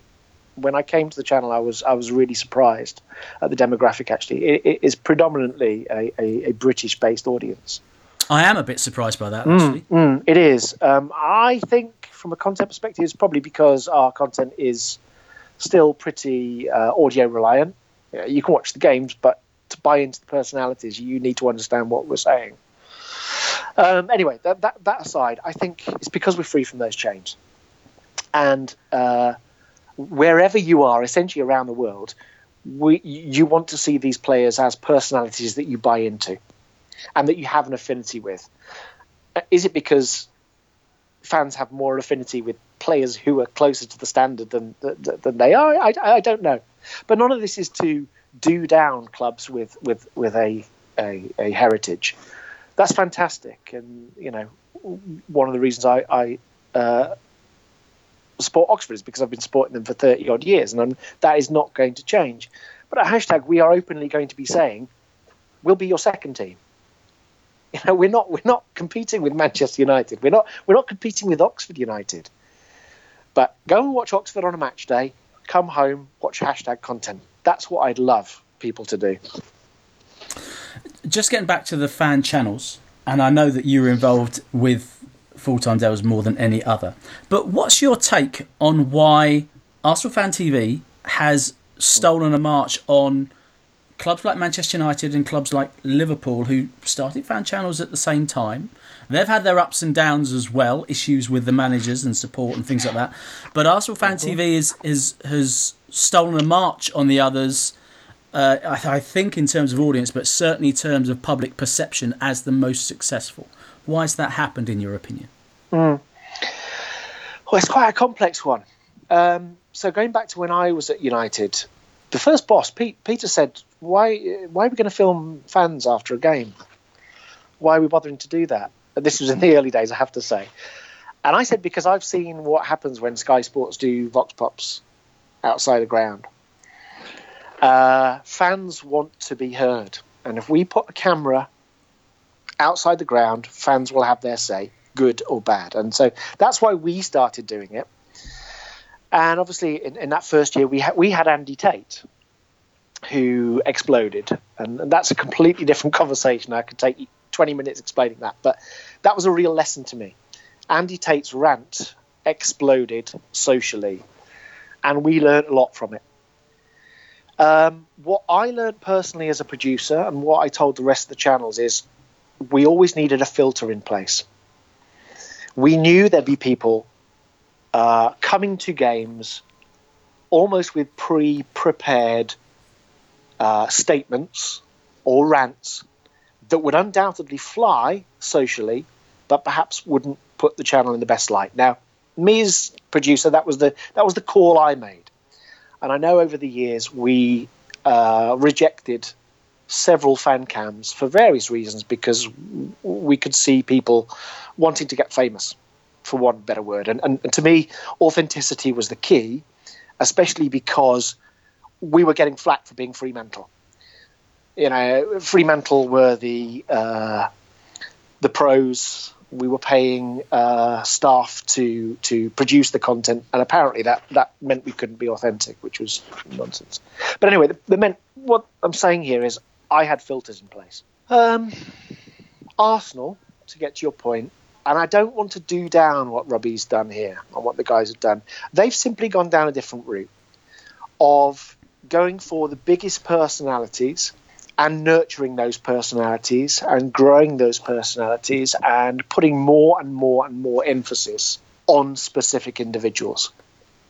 When I came to the channel, I was really surprised at the demographic, actually. It is predominantly a British-based audience. I am a bit surprised by that, actually. It is. I think, from a content perspective, it's probably because our content is still pretty audio reliant. You can watch the games, but to buy into the personalities, you need to understand what we're saying. Anyway, that aside, I think it's because we're free from those chains. And wherever you are, essentially around the world, you want to see these players as personalities that you buy into and that you have an affinity with. Is it because fans have more affinity with players who are closer to the standard than they are? I don't know, but none of this is to do down clubs with a heritage. That's fantastic, and you know, one of the reasons I support Oxford is because I've been supporting them for 30 odd years, and that is not going to change. But at Hashtag, we are openly going to be saying, we'll be your second team. You know, we're not competing with Manchester United. We're not competing with Oxford United. But go and watch Oxford on a match day. Come home, watch Hashtag content. That's what I'd love people to do. Just getting back to the fan channels, and I know that you were involved with Full-Time Devils more than any other. But what's your take on why Arsenal Fan TV has stolen a march on clubs like Manchester United and clubs like Liverpool, who started fan channels at the same time? They've had their ups and downs as well, issues with the managers and support and things like that. But Arsenal Fan TV has stolen a march on the others I think in terms of audience, but certainly in terms of public perception, as the most successful. Why has that happened, in your opinion? Well, it's quite a complex one. So going back to when I was at United, the first boss, Peter, said, why are we going to film fans after a game? Why are we bothering to do that? And this was in the early days, I have to say. And I said, because I've seen what happens when Sky Sports do vox pops outside the ground. Fans want to be heard. And if we put a camera outside the ground, fans will have their say, good or bad. And so that's why we started doing it. And obviously, in that first year, we had Andy Tate, who exploded. And that's a completely different conversation. I could take 20 minutes explaining that. But that was a real lesson to me. Andy Tate's rant exploded socially, and we learned a lot from it. What I learned personally as a producer, and what I told the rest of the channels, is we always needed a filter in place. We knew there'd be people coming to games almost with pre-prepared statements or rants that would undoubtedly fly socially, but perhaps wouldn't put the channel in the best light. Now, me as producer, that was the call I made. And I know over the years we rejected several fan cams for various reasons, because we could see people wanting to get famous, for one better word. And to me, authenticity was the key, especially because we were getting flack for being Fremantle. You know, Fremantle were the pros. We were paying staff to produce the content, and apparently that meant we couldn't be authentic, which was nonsense. But anyway, what I'm saying here is I had filters in place. Arsenal, to get to your point, and I don't want to do down what Robbie's done here and what the guys have done. They've simply gone down a different route of going for the biggest personalities and nurturing those personalities and growing those personalities and putting more and more and more emphasis on specific individuals.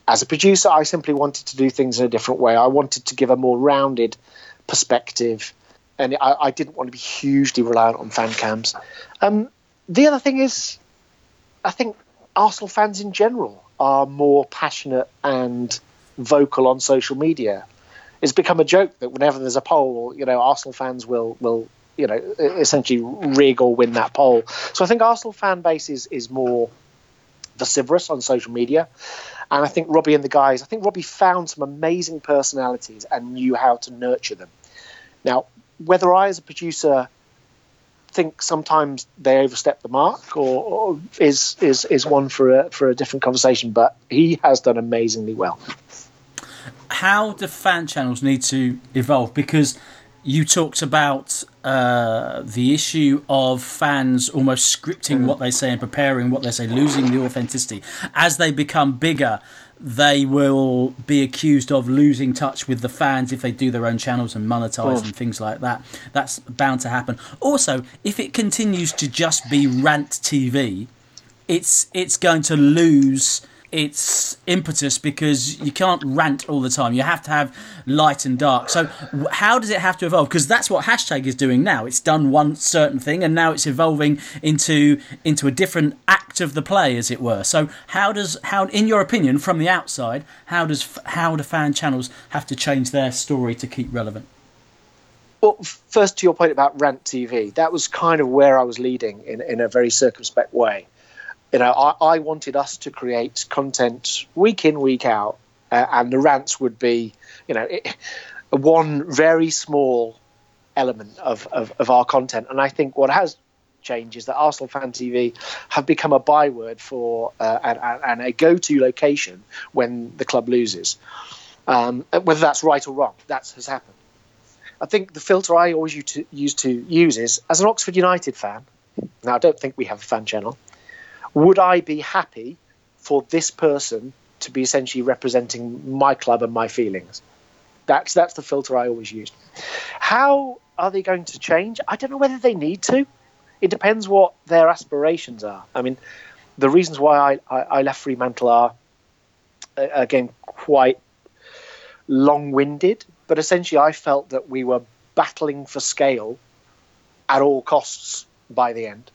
As a producer, I simply wanted to do things in a different way. I wanted to give a more rounded perspective, and I didn't want to be hugely reliant on fan cams. The other thing is, I think Arsenal fans in general are more passionate and vocal on social media. It's become a joke that whenever there's a poll, you know, Arsenal fans will you know, essentially rig or win that poll. So I think Arsenal fan base is more vociferous on social media. And I think Robbie and the guys, Robbie found some amazing personalities and knew how to nurture them. Now, whether I as a producer think sometimes they overstep the mark or is one for a different conversation, but he has done amazingly well. How do fan channels need to evolve? Because you talked about the issue of fans almost scripting what they say and preparing what they say, losing the authenticity. As they become bigger, they will be accused of losing touch with the fans if they do their own channels and monetize and things like that. That's bound to happen. Also, if it continues to just be rant TV, it's going to lose its impetus, because you can't rant all the time. You have to have light and dark. So how does it have to evolve? Because that's what Hashtag is doing now. It's done one certain thing, and now it's evolving into a different act of the play, as it were. So how, in your opinion, from the outside, how do fan channels have to change their story to keep relevant? Well, first, to your point about rant TV, that was kind of where I was leading in a very circumspect way. You know, I wanted us to create content week in, week out, and the rants would be, you know, one very small element of our content. And I think what has changed is that Arsenal Fan TV have become a byword for and a go-to location when the club loses. Whether that's right or wrong, that has happened. I think the filter I always used to use is, as an Oxford United fan, now I don't think we have a fan channel, would I be happy for this person to be essentially representing my club and my feelings? That's the filter I always used. How are they going to change? I don't know whether they need to. It depends what their aspirations are. I mean, the reasons why I left Fremantle are, again, quite long-winded, But essentially, I felt that we were battling for scale at all costs by the end.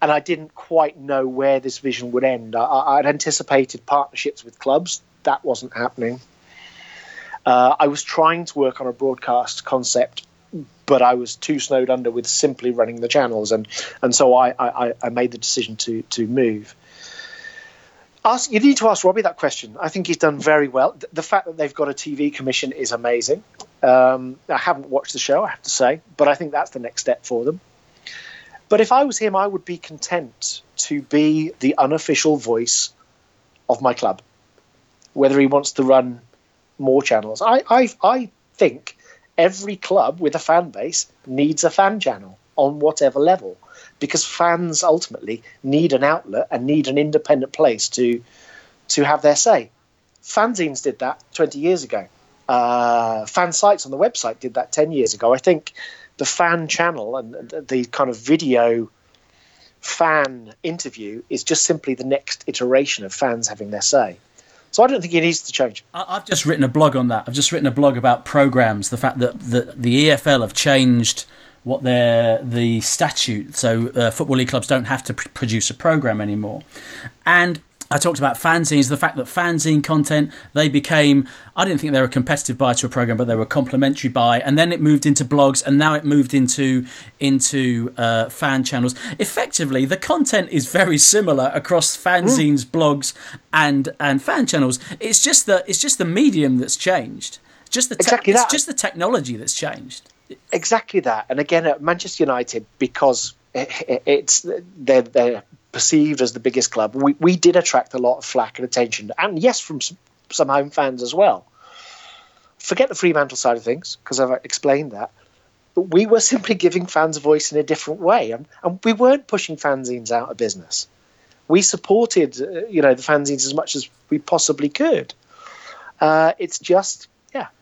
And I didn't quite know where this vision would end. I'd anticipated partnerships with clubs. That wasn't happening. I was trying to work on a broadcast concept, but I was too snowed under with simply running the channels. And so I made the decision to move. You need to ask Robbie that question. I think he's done very well. The fact that they've got a TV commission is amazing. I haven't watched the show, I have to say, but I think that's the next step for them. But if I was him, I would be content to be the unofficial voice of my club, whether he wants to run more channels. I think every club with a fan base needs a fan channel on whatever level, because fans ultimately need an outlet and need an independent place to have their say. Fanzines did that 20 years ago. Fan sites on the website did that 10 years ago. I think the fan channel and the kind of video fan interview is just simply the next iteration of fans having their say. So I don't think it needs to change. I've just written a blog on that. I've just written a blog about programmes, the fact that the EFL have changed what the statute, so football league clubs don't have to produce a programme anymore. And I talked about fanzines, the fact that fanzine content, they became, I didn't think they were a competitive buy to a programme, but they were a complementary buy, and then it moved into blogs, and now it moved into fan channels. Effectively, the content is very similar across fanzines, blogs, and fan channels. It's just the medium that's changed. It's just the technology that's changed. Exactly that. And again, at Manchester United, because they're perceived as the biggest club, we did attract a lot of flack and attention, and yes, from some home fans as well. Forget the Fremantle side of things, because I've explained that. But we were simply giving fans a voice in a different way, and we weren't pushing fanzines out of business. We supported the fanzines as much as we possibly could. It's just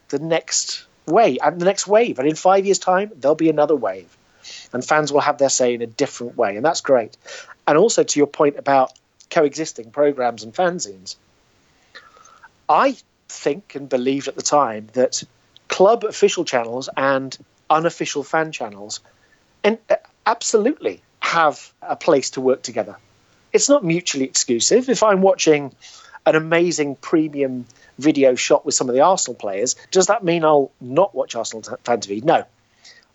the next way and the next wave, and in 5 years' time there'll be another wave, and fans will have their say in a different way, and that's great. And also, to your point about coexisting programs and fanzines, I think and believed at the time that club official channels and unofficial fan channels and absolutely have a place to work together. It's not mutually exclusive. If I'm watching an amazing premium video shot with some of the Arsenal players, does that mean I'll not watch Arsenal Fan TV? No.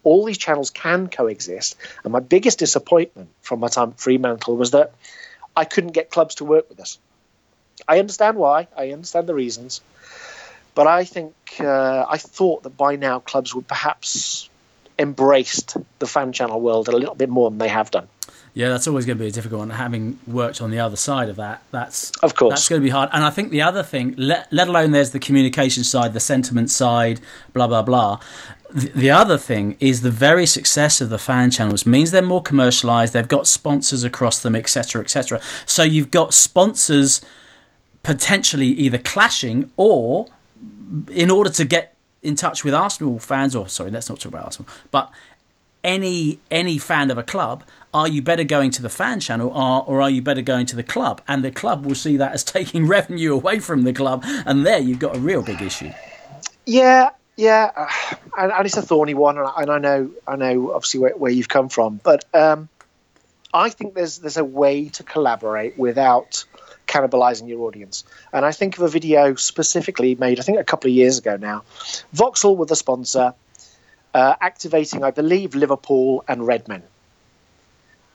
All these channels can coexist. And my biggest disappointment from my time at Fremantle was that I couldn't get clubs to work with us. I understand why. I understand the reasons. But I think, I thought that by now clubs would perhaps embraced the fan channel world a little bit more than they have done. Yeah, that's always going to be a difficult one. Having worked on the other side of that, that's going to be hard. And I think the other thing, let alone there's the communication side, the sentiment side, blah, blah, blah. The other thing is the very success of the fan channels means they're more commercialised. They've got sponsors across them, et cetera, et cetera. So you've got sponsors potentially either clashing or, in order to get in touch with Arsenal fans, or sorry, let's not talk about Arsenal, but any fan of a club, are you better going to the fan channel or are you better going to the club? And the club will see that as taking revenue away from the club, and there you've got a real big issue. Yeah, and it's a thorny one, and I know obviously where you've come from, but I think there's a way to collaborate without cannibalizing your audience. And I think of a video specifically made, I think a couple of years ago now. Vauxhall were the sponsor, activating, I believe, Liverpool and Redmen.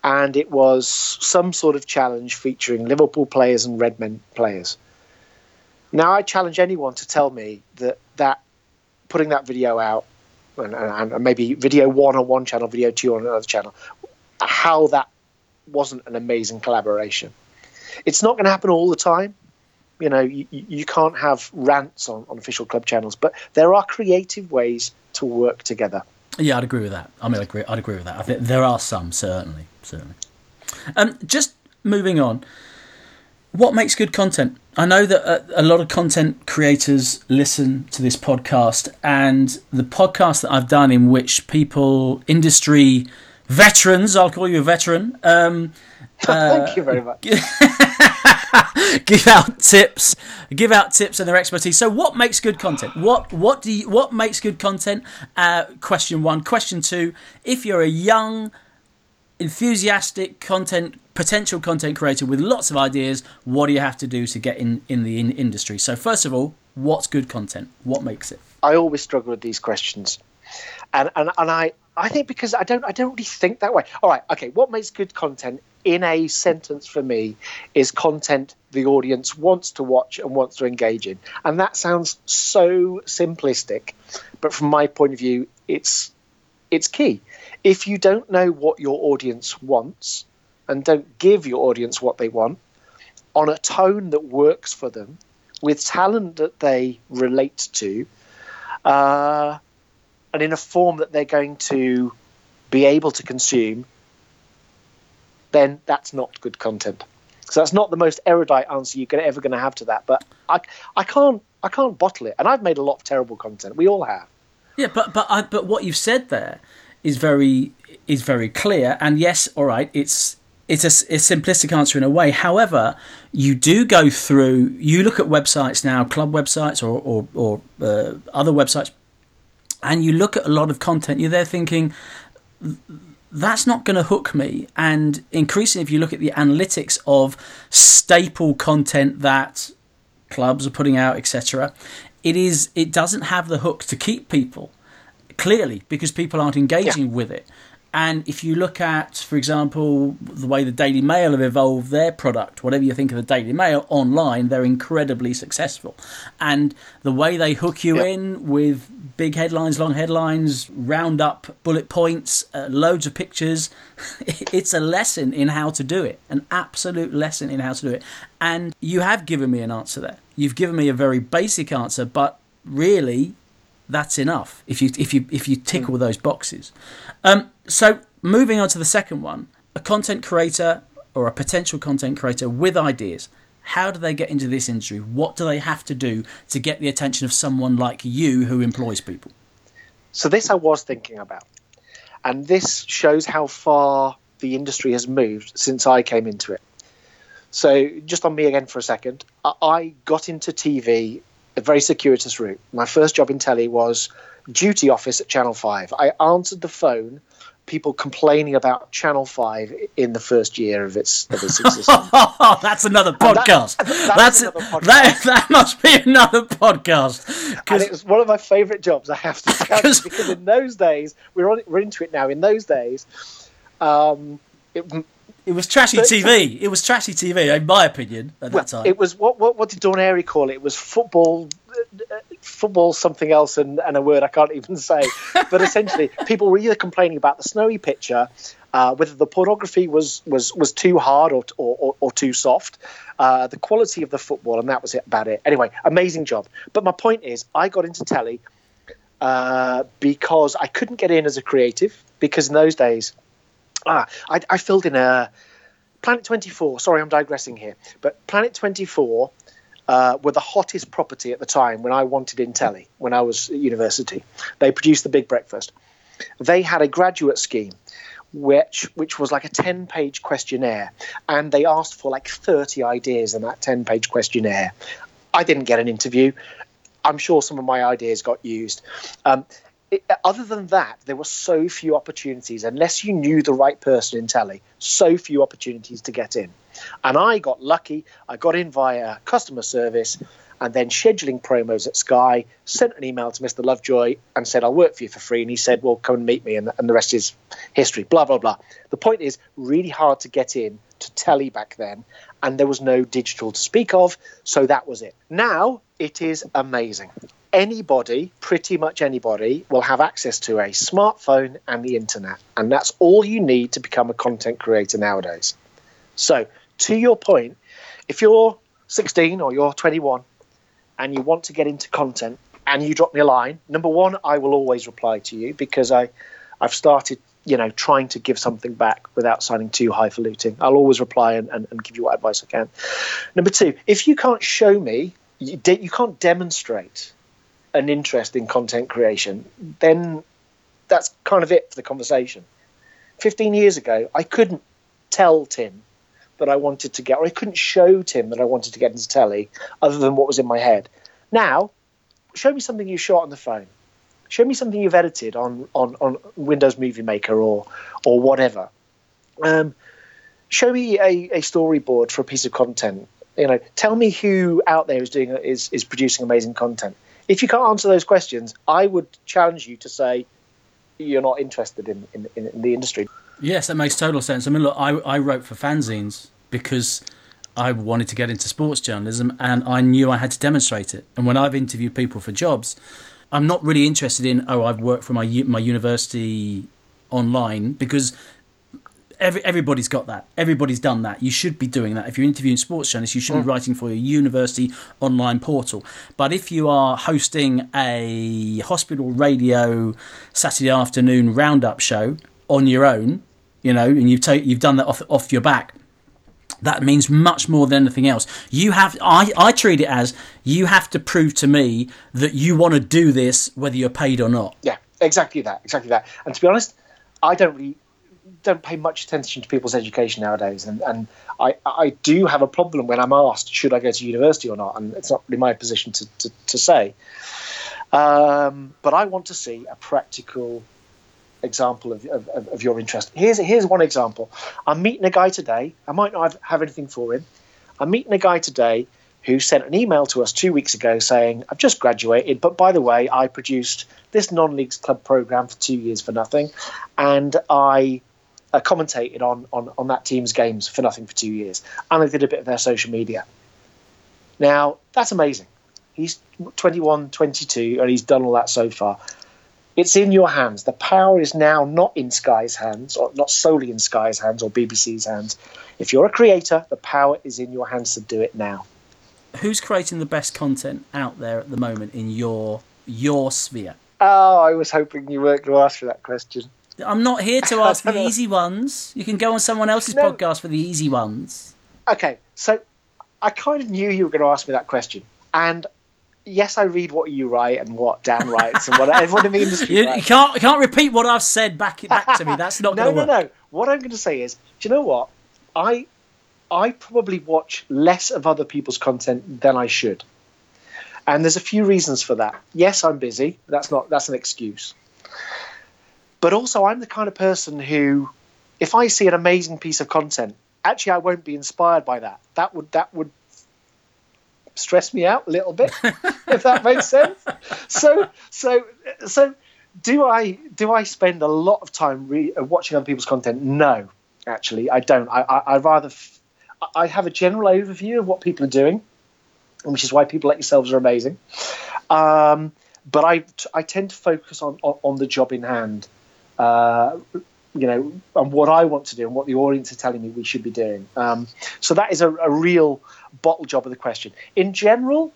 And it was some sort of challenge featuring Liverpool players and Redmen players. Now, I challenge anyone to tell me that putting that video out, and maybe video one on one channel, video two on another channel, how that wasn't an amazing collaboration. It's not going to happen all the time. You can't have rants on official club channels, but there are creative ways to work together. Yeah, I'd agree with that. I'd agree with that. I think there are some, certainly. Just moving on, what makes good content? I know that a lot of content creators listen to this podcast, and the podcast that I've done in which people, industry veterans, I'll call you a veteran, thank you very much. give out tips and their expertise. So what makes good content? What makes good content? Question one. Question two, if you're a young, enthusiastic potential content creator with lots of ideas, what do you have to do to get in the industry? So first of all, what's good content? What makes it? I always struggle with these questions. And I think because I don't really think that way. All right, okay, what makes good content in a sentence for me is content the audience wants to watch and wants to engage in. And that sounds so simplistic, but from my point of view, it's key. If you don't know what your audience wants and don't give your audience what they want on a tone that works for them, with talent that they relate to, and in a form that they're going to be able to consume, then that's not good content. So that's not the most erudite answer you're ever going to have to that. But I can't bottle it. And I've made a lot of terrible content. We all have. Yeah, but what you've said there is very clear. And yes, all right, it's a simplistic answer in a way. However, you do go through. You look at websites now, club websites or other websites. And you look at a lot of content, you're there thinking, that's not going to hook me. And increasingly, if you look at the analytics of staple content that clubs are putting out, etc., it doesn't have the hook to keep people, clearly, because people aren't engaging with it. And if you look at, for example, the way the Daily Mail have evolved their product, whatever you think of the Daily Mail, online, they're incredibly successful. And the way they hook you in with big headlines, long headlines, round up bullet points, loads of pictures, it's a lesson in how to do it, an absolute lesson in how to do it. And you have given me an answer there. You've given me a very basic answer, but really, that's enough if you tick all those boxes. So moving on to the second one, a content creator or a potential content creator with ideas. How do they get into this industry? What do they have to do to get the attention of someone like you who employs people? So this I was thinking about. And this shows how far the industry has moved since I came into it. So just on me again for a second, I got into TV a very circuitous route. My first job in telly was duty office at Channel 5. I answered the phone, people complaining about Channel 5 in the first year of its existence. That's another podcast. That must be another podcast. And it was one of my favourite jobs, I have to tell you, because in those days, we're into it now, in those days, it was trashy TV. It was trashy TV, in my opinion, at that time. It was, what did Dawn Airy call it? It was football something else and a word I can't even say. But essentially, people were either complaining about the snowy picture, whether the pornography was too hard or too soft, the quality of the football, and that was about it. Anyway, amazing job. But my point is, I got into telly because I couldn't get in as a creative, because in those days... I filled in a Planet 24. Sorry, I'm digressing here. But Planet 24 were the hottest property at the time when I wanted in telly, when I was at university. They produced the Big Breakfast. They had a graduate scheme, which was like a 10-page questionnaire. And they asked for like 30 ideas in that 10-page questionnaire. I didn't get an interview. I'm sure some of my ideas got used. Other than that, there were so few opportunities, unless you knew the right person in telly, so few opportunities to get in. And I got lucky. I got in via customer service and then scheduling promos at Sky, sent an email to Mr. Lovejoy and said, I'll work for you for free. And he said, well, come and meet me. And the rest is history, blah, blah, blah. The point is, really hard to get in to telly back then. And there was no digital to speak of. So that was it. Now it is amazing. Anybody, pretty much anybody, will have access to a smartphone and the internet. And that's all you need to become a content creator nowadays. So, to your point, if you're 16 or you're 21 and you want to get into content and you drop me a line, number one, I will always reply to you because I've started, trying to give something back without sounding too highfalutin. I'll always reply and give you what advice I can. Number two, if you can't show me, you can't demonstrate an interest in content creation, then that's kind of it for the conversation. 15 years ago, I couldn't tell Tim that I wanted to get, or I couldn't show Tim that I wanted to get into telly other than what was in my head. Now, show me something you shot on the phone. Show me something you've edited on Windows Movie Maker or whatever. Show me a storyboard for a piece of content. You know, tell me who out there is producing amazing content. If you can't answer those questions, I would challenge you to say you're not interested in the industry. Yes, that makes total sense. I mean, look, I wrote for fanzines because I wanted to get into sports journalism and I knew I had to demonstrate it. And when I've interviewed people for jobs, I'm not really interested in, oh, I've worked for my university online, because everybody's got that. Everybody's done that. You should be doing that. If you're interviewing sports journalists, you should be writing for your university online portal. But if you are hosting a hospital radio Saturday afternoon roundup show on your own, you know, and you've done that off your back, that means much more than anything else. I treat it as you have to prove to me that you want to do this, whether you're paid or not. Yeah, exactly that. And to be honest, I don't pay much attention to people's education nowadays. And I do have a problem when I'm asked, should I go to university or not? And it's not really my position to say. But I want to see a practical example of your interest. Here's one example. I'm meeting a guy today. I might not have anything for him. I'm meeting a guy today who sent an email to us 2 weeks ago saying, I've just graduated, but by the way, I produced this non-leagues club program for 2 years for nothing, and I commentated on that team's games for nothing for 2 years, and I did a bit of their social media. Now, that's amazing. He's 21, 22, and he's done all that so far. It's in your hands. The power is now not in Sky's hands, or not solely in Sky's hands or BBC's hands. If you're a creator, the power is in your hands to do it now. Who's creating the best content out there at the moment in your sphere? Oh, I was hoping you weren't going to ask for that question. I'm not here to ask the easy ones. You can go on someone else's podcast for the easy ones. Okay, so I kind of knew you were going to ask me that question. And yes, I read what you write and what Dan writes and what everyone in the industry writes. You can't repeat what I've said back to me. That's not going to work. No. What I'm going to say is, do you know what? I probably watch less of other people's content than I should. And there's a few reasons for that. Yes, I'm busy. That's an excuse. But also, I'm the kind of person who, if I see an amazing piece of content, actually, I won't be inspired by that. That would stress me out a little bit, if that makes sense. So do I spend a lot of time watching other people's content? No, actually, I don't. I have a general overview of what people are doing, which is why people like yourselves are amazing. But I tend to focus on the job in hand, you know, and what I want to do and what the audience are telling me we should be doing. So that is a real bottle job of the question. In general,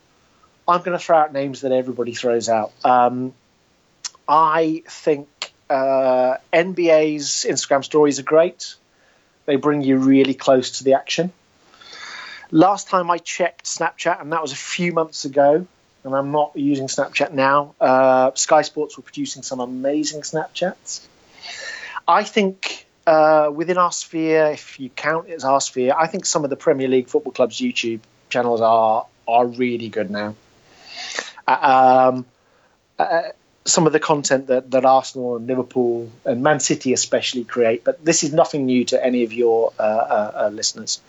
I'm going to throw out names that everybody throws out. I think NBA's Instagram stories are great. They bring you really close to the action. Last time I checked Snapchat, and that was a few months ago, and I'm not using Snapchat now. Sky Sports were producing some amazing Snapchats. I think within our sphere, if you count it as our sphere, I think some of the Premier League football clubs' YouTube channels are really good now. Some of the content that Arsenal and Liverpool and Man City especially create, but this is nothing new to any of your listeners.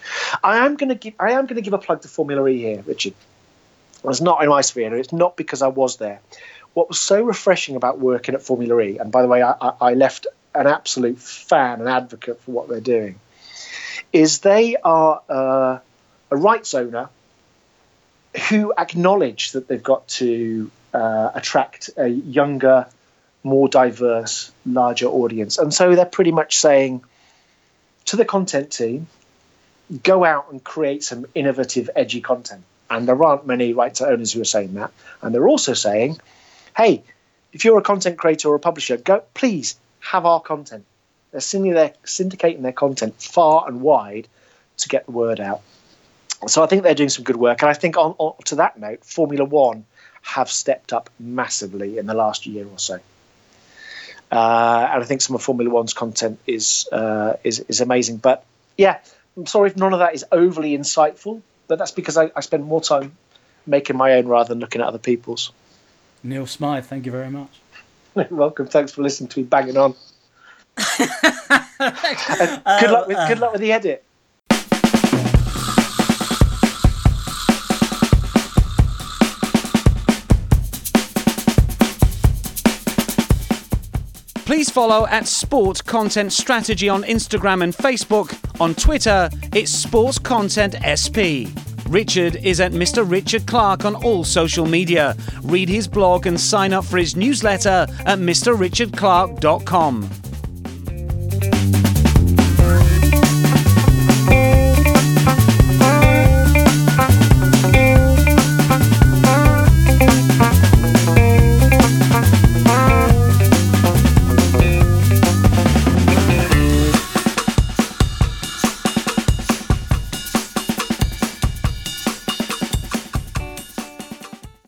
I am going to give a plug to Formula E here, Richard. Well, it's not in my sphere. It's not because I was there. What was so refreshing about working at Formula E, and by the way, I left an absolute fan and advocate for what they're doing, is they are a rights owner who acknowledge that they've got to attract a younger, more diverse, larger audience. And so they're pretty much saying to the content team, go out and create some innovative, edgy content. And there aren't many rights owners who are saying that. And they're also saying, hey, if you're a content creator or a publisher, go please have our content. They're syndicating their content far and wide to get the word out. So I think they're doing some good work. And I think on to that note, Formula One have stepped up massively in the last year or so. And I think some of Formula One's content is amazing. But yeah, I'm sorry if none of that is overly insightful, but that's because I spend more time making my own rather than looking at other people's. Neil Smythe, thank you very much. Welcome. Thanks for listening to me banging on. Good luck with the edit. Please follow at Sport Content Strategy on Instagram and Facebook. On Twitter, it's Sports Content SP. Richard is at Mr. Richard Clark on all social media. Read his blog and sign up for his newsletter at mrrichardclark.com.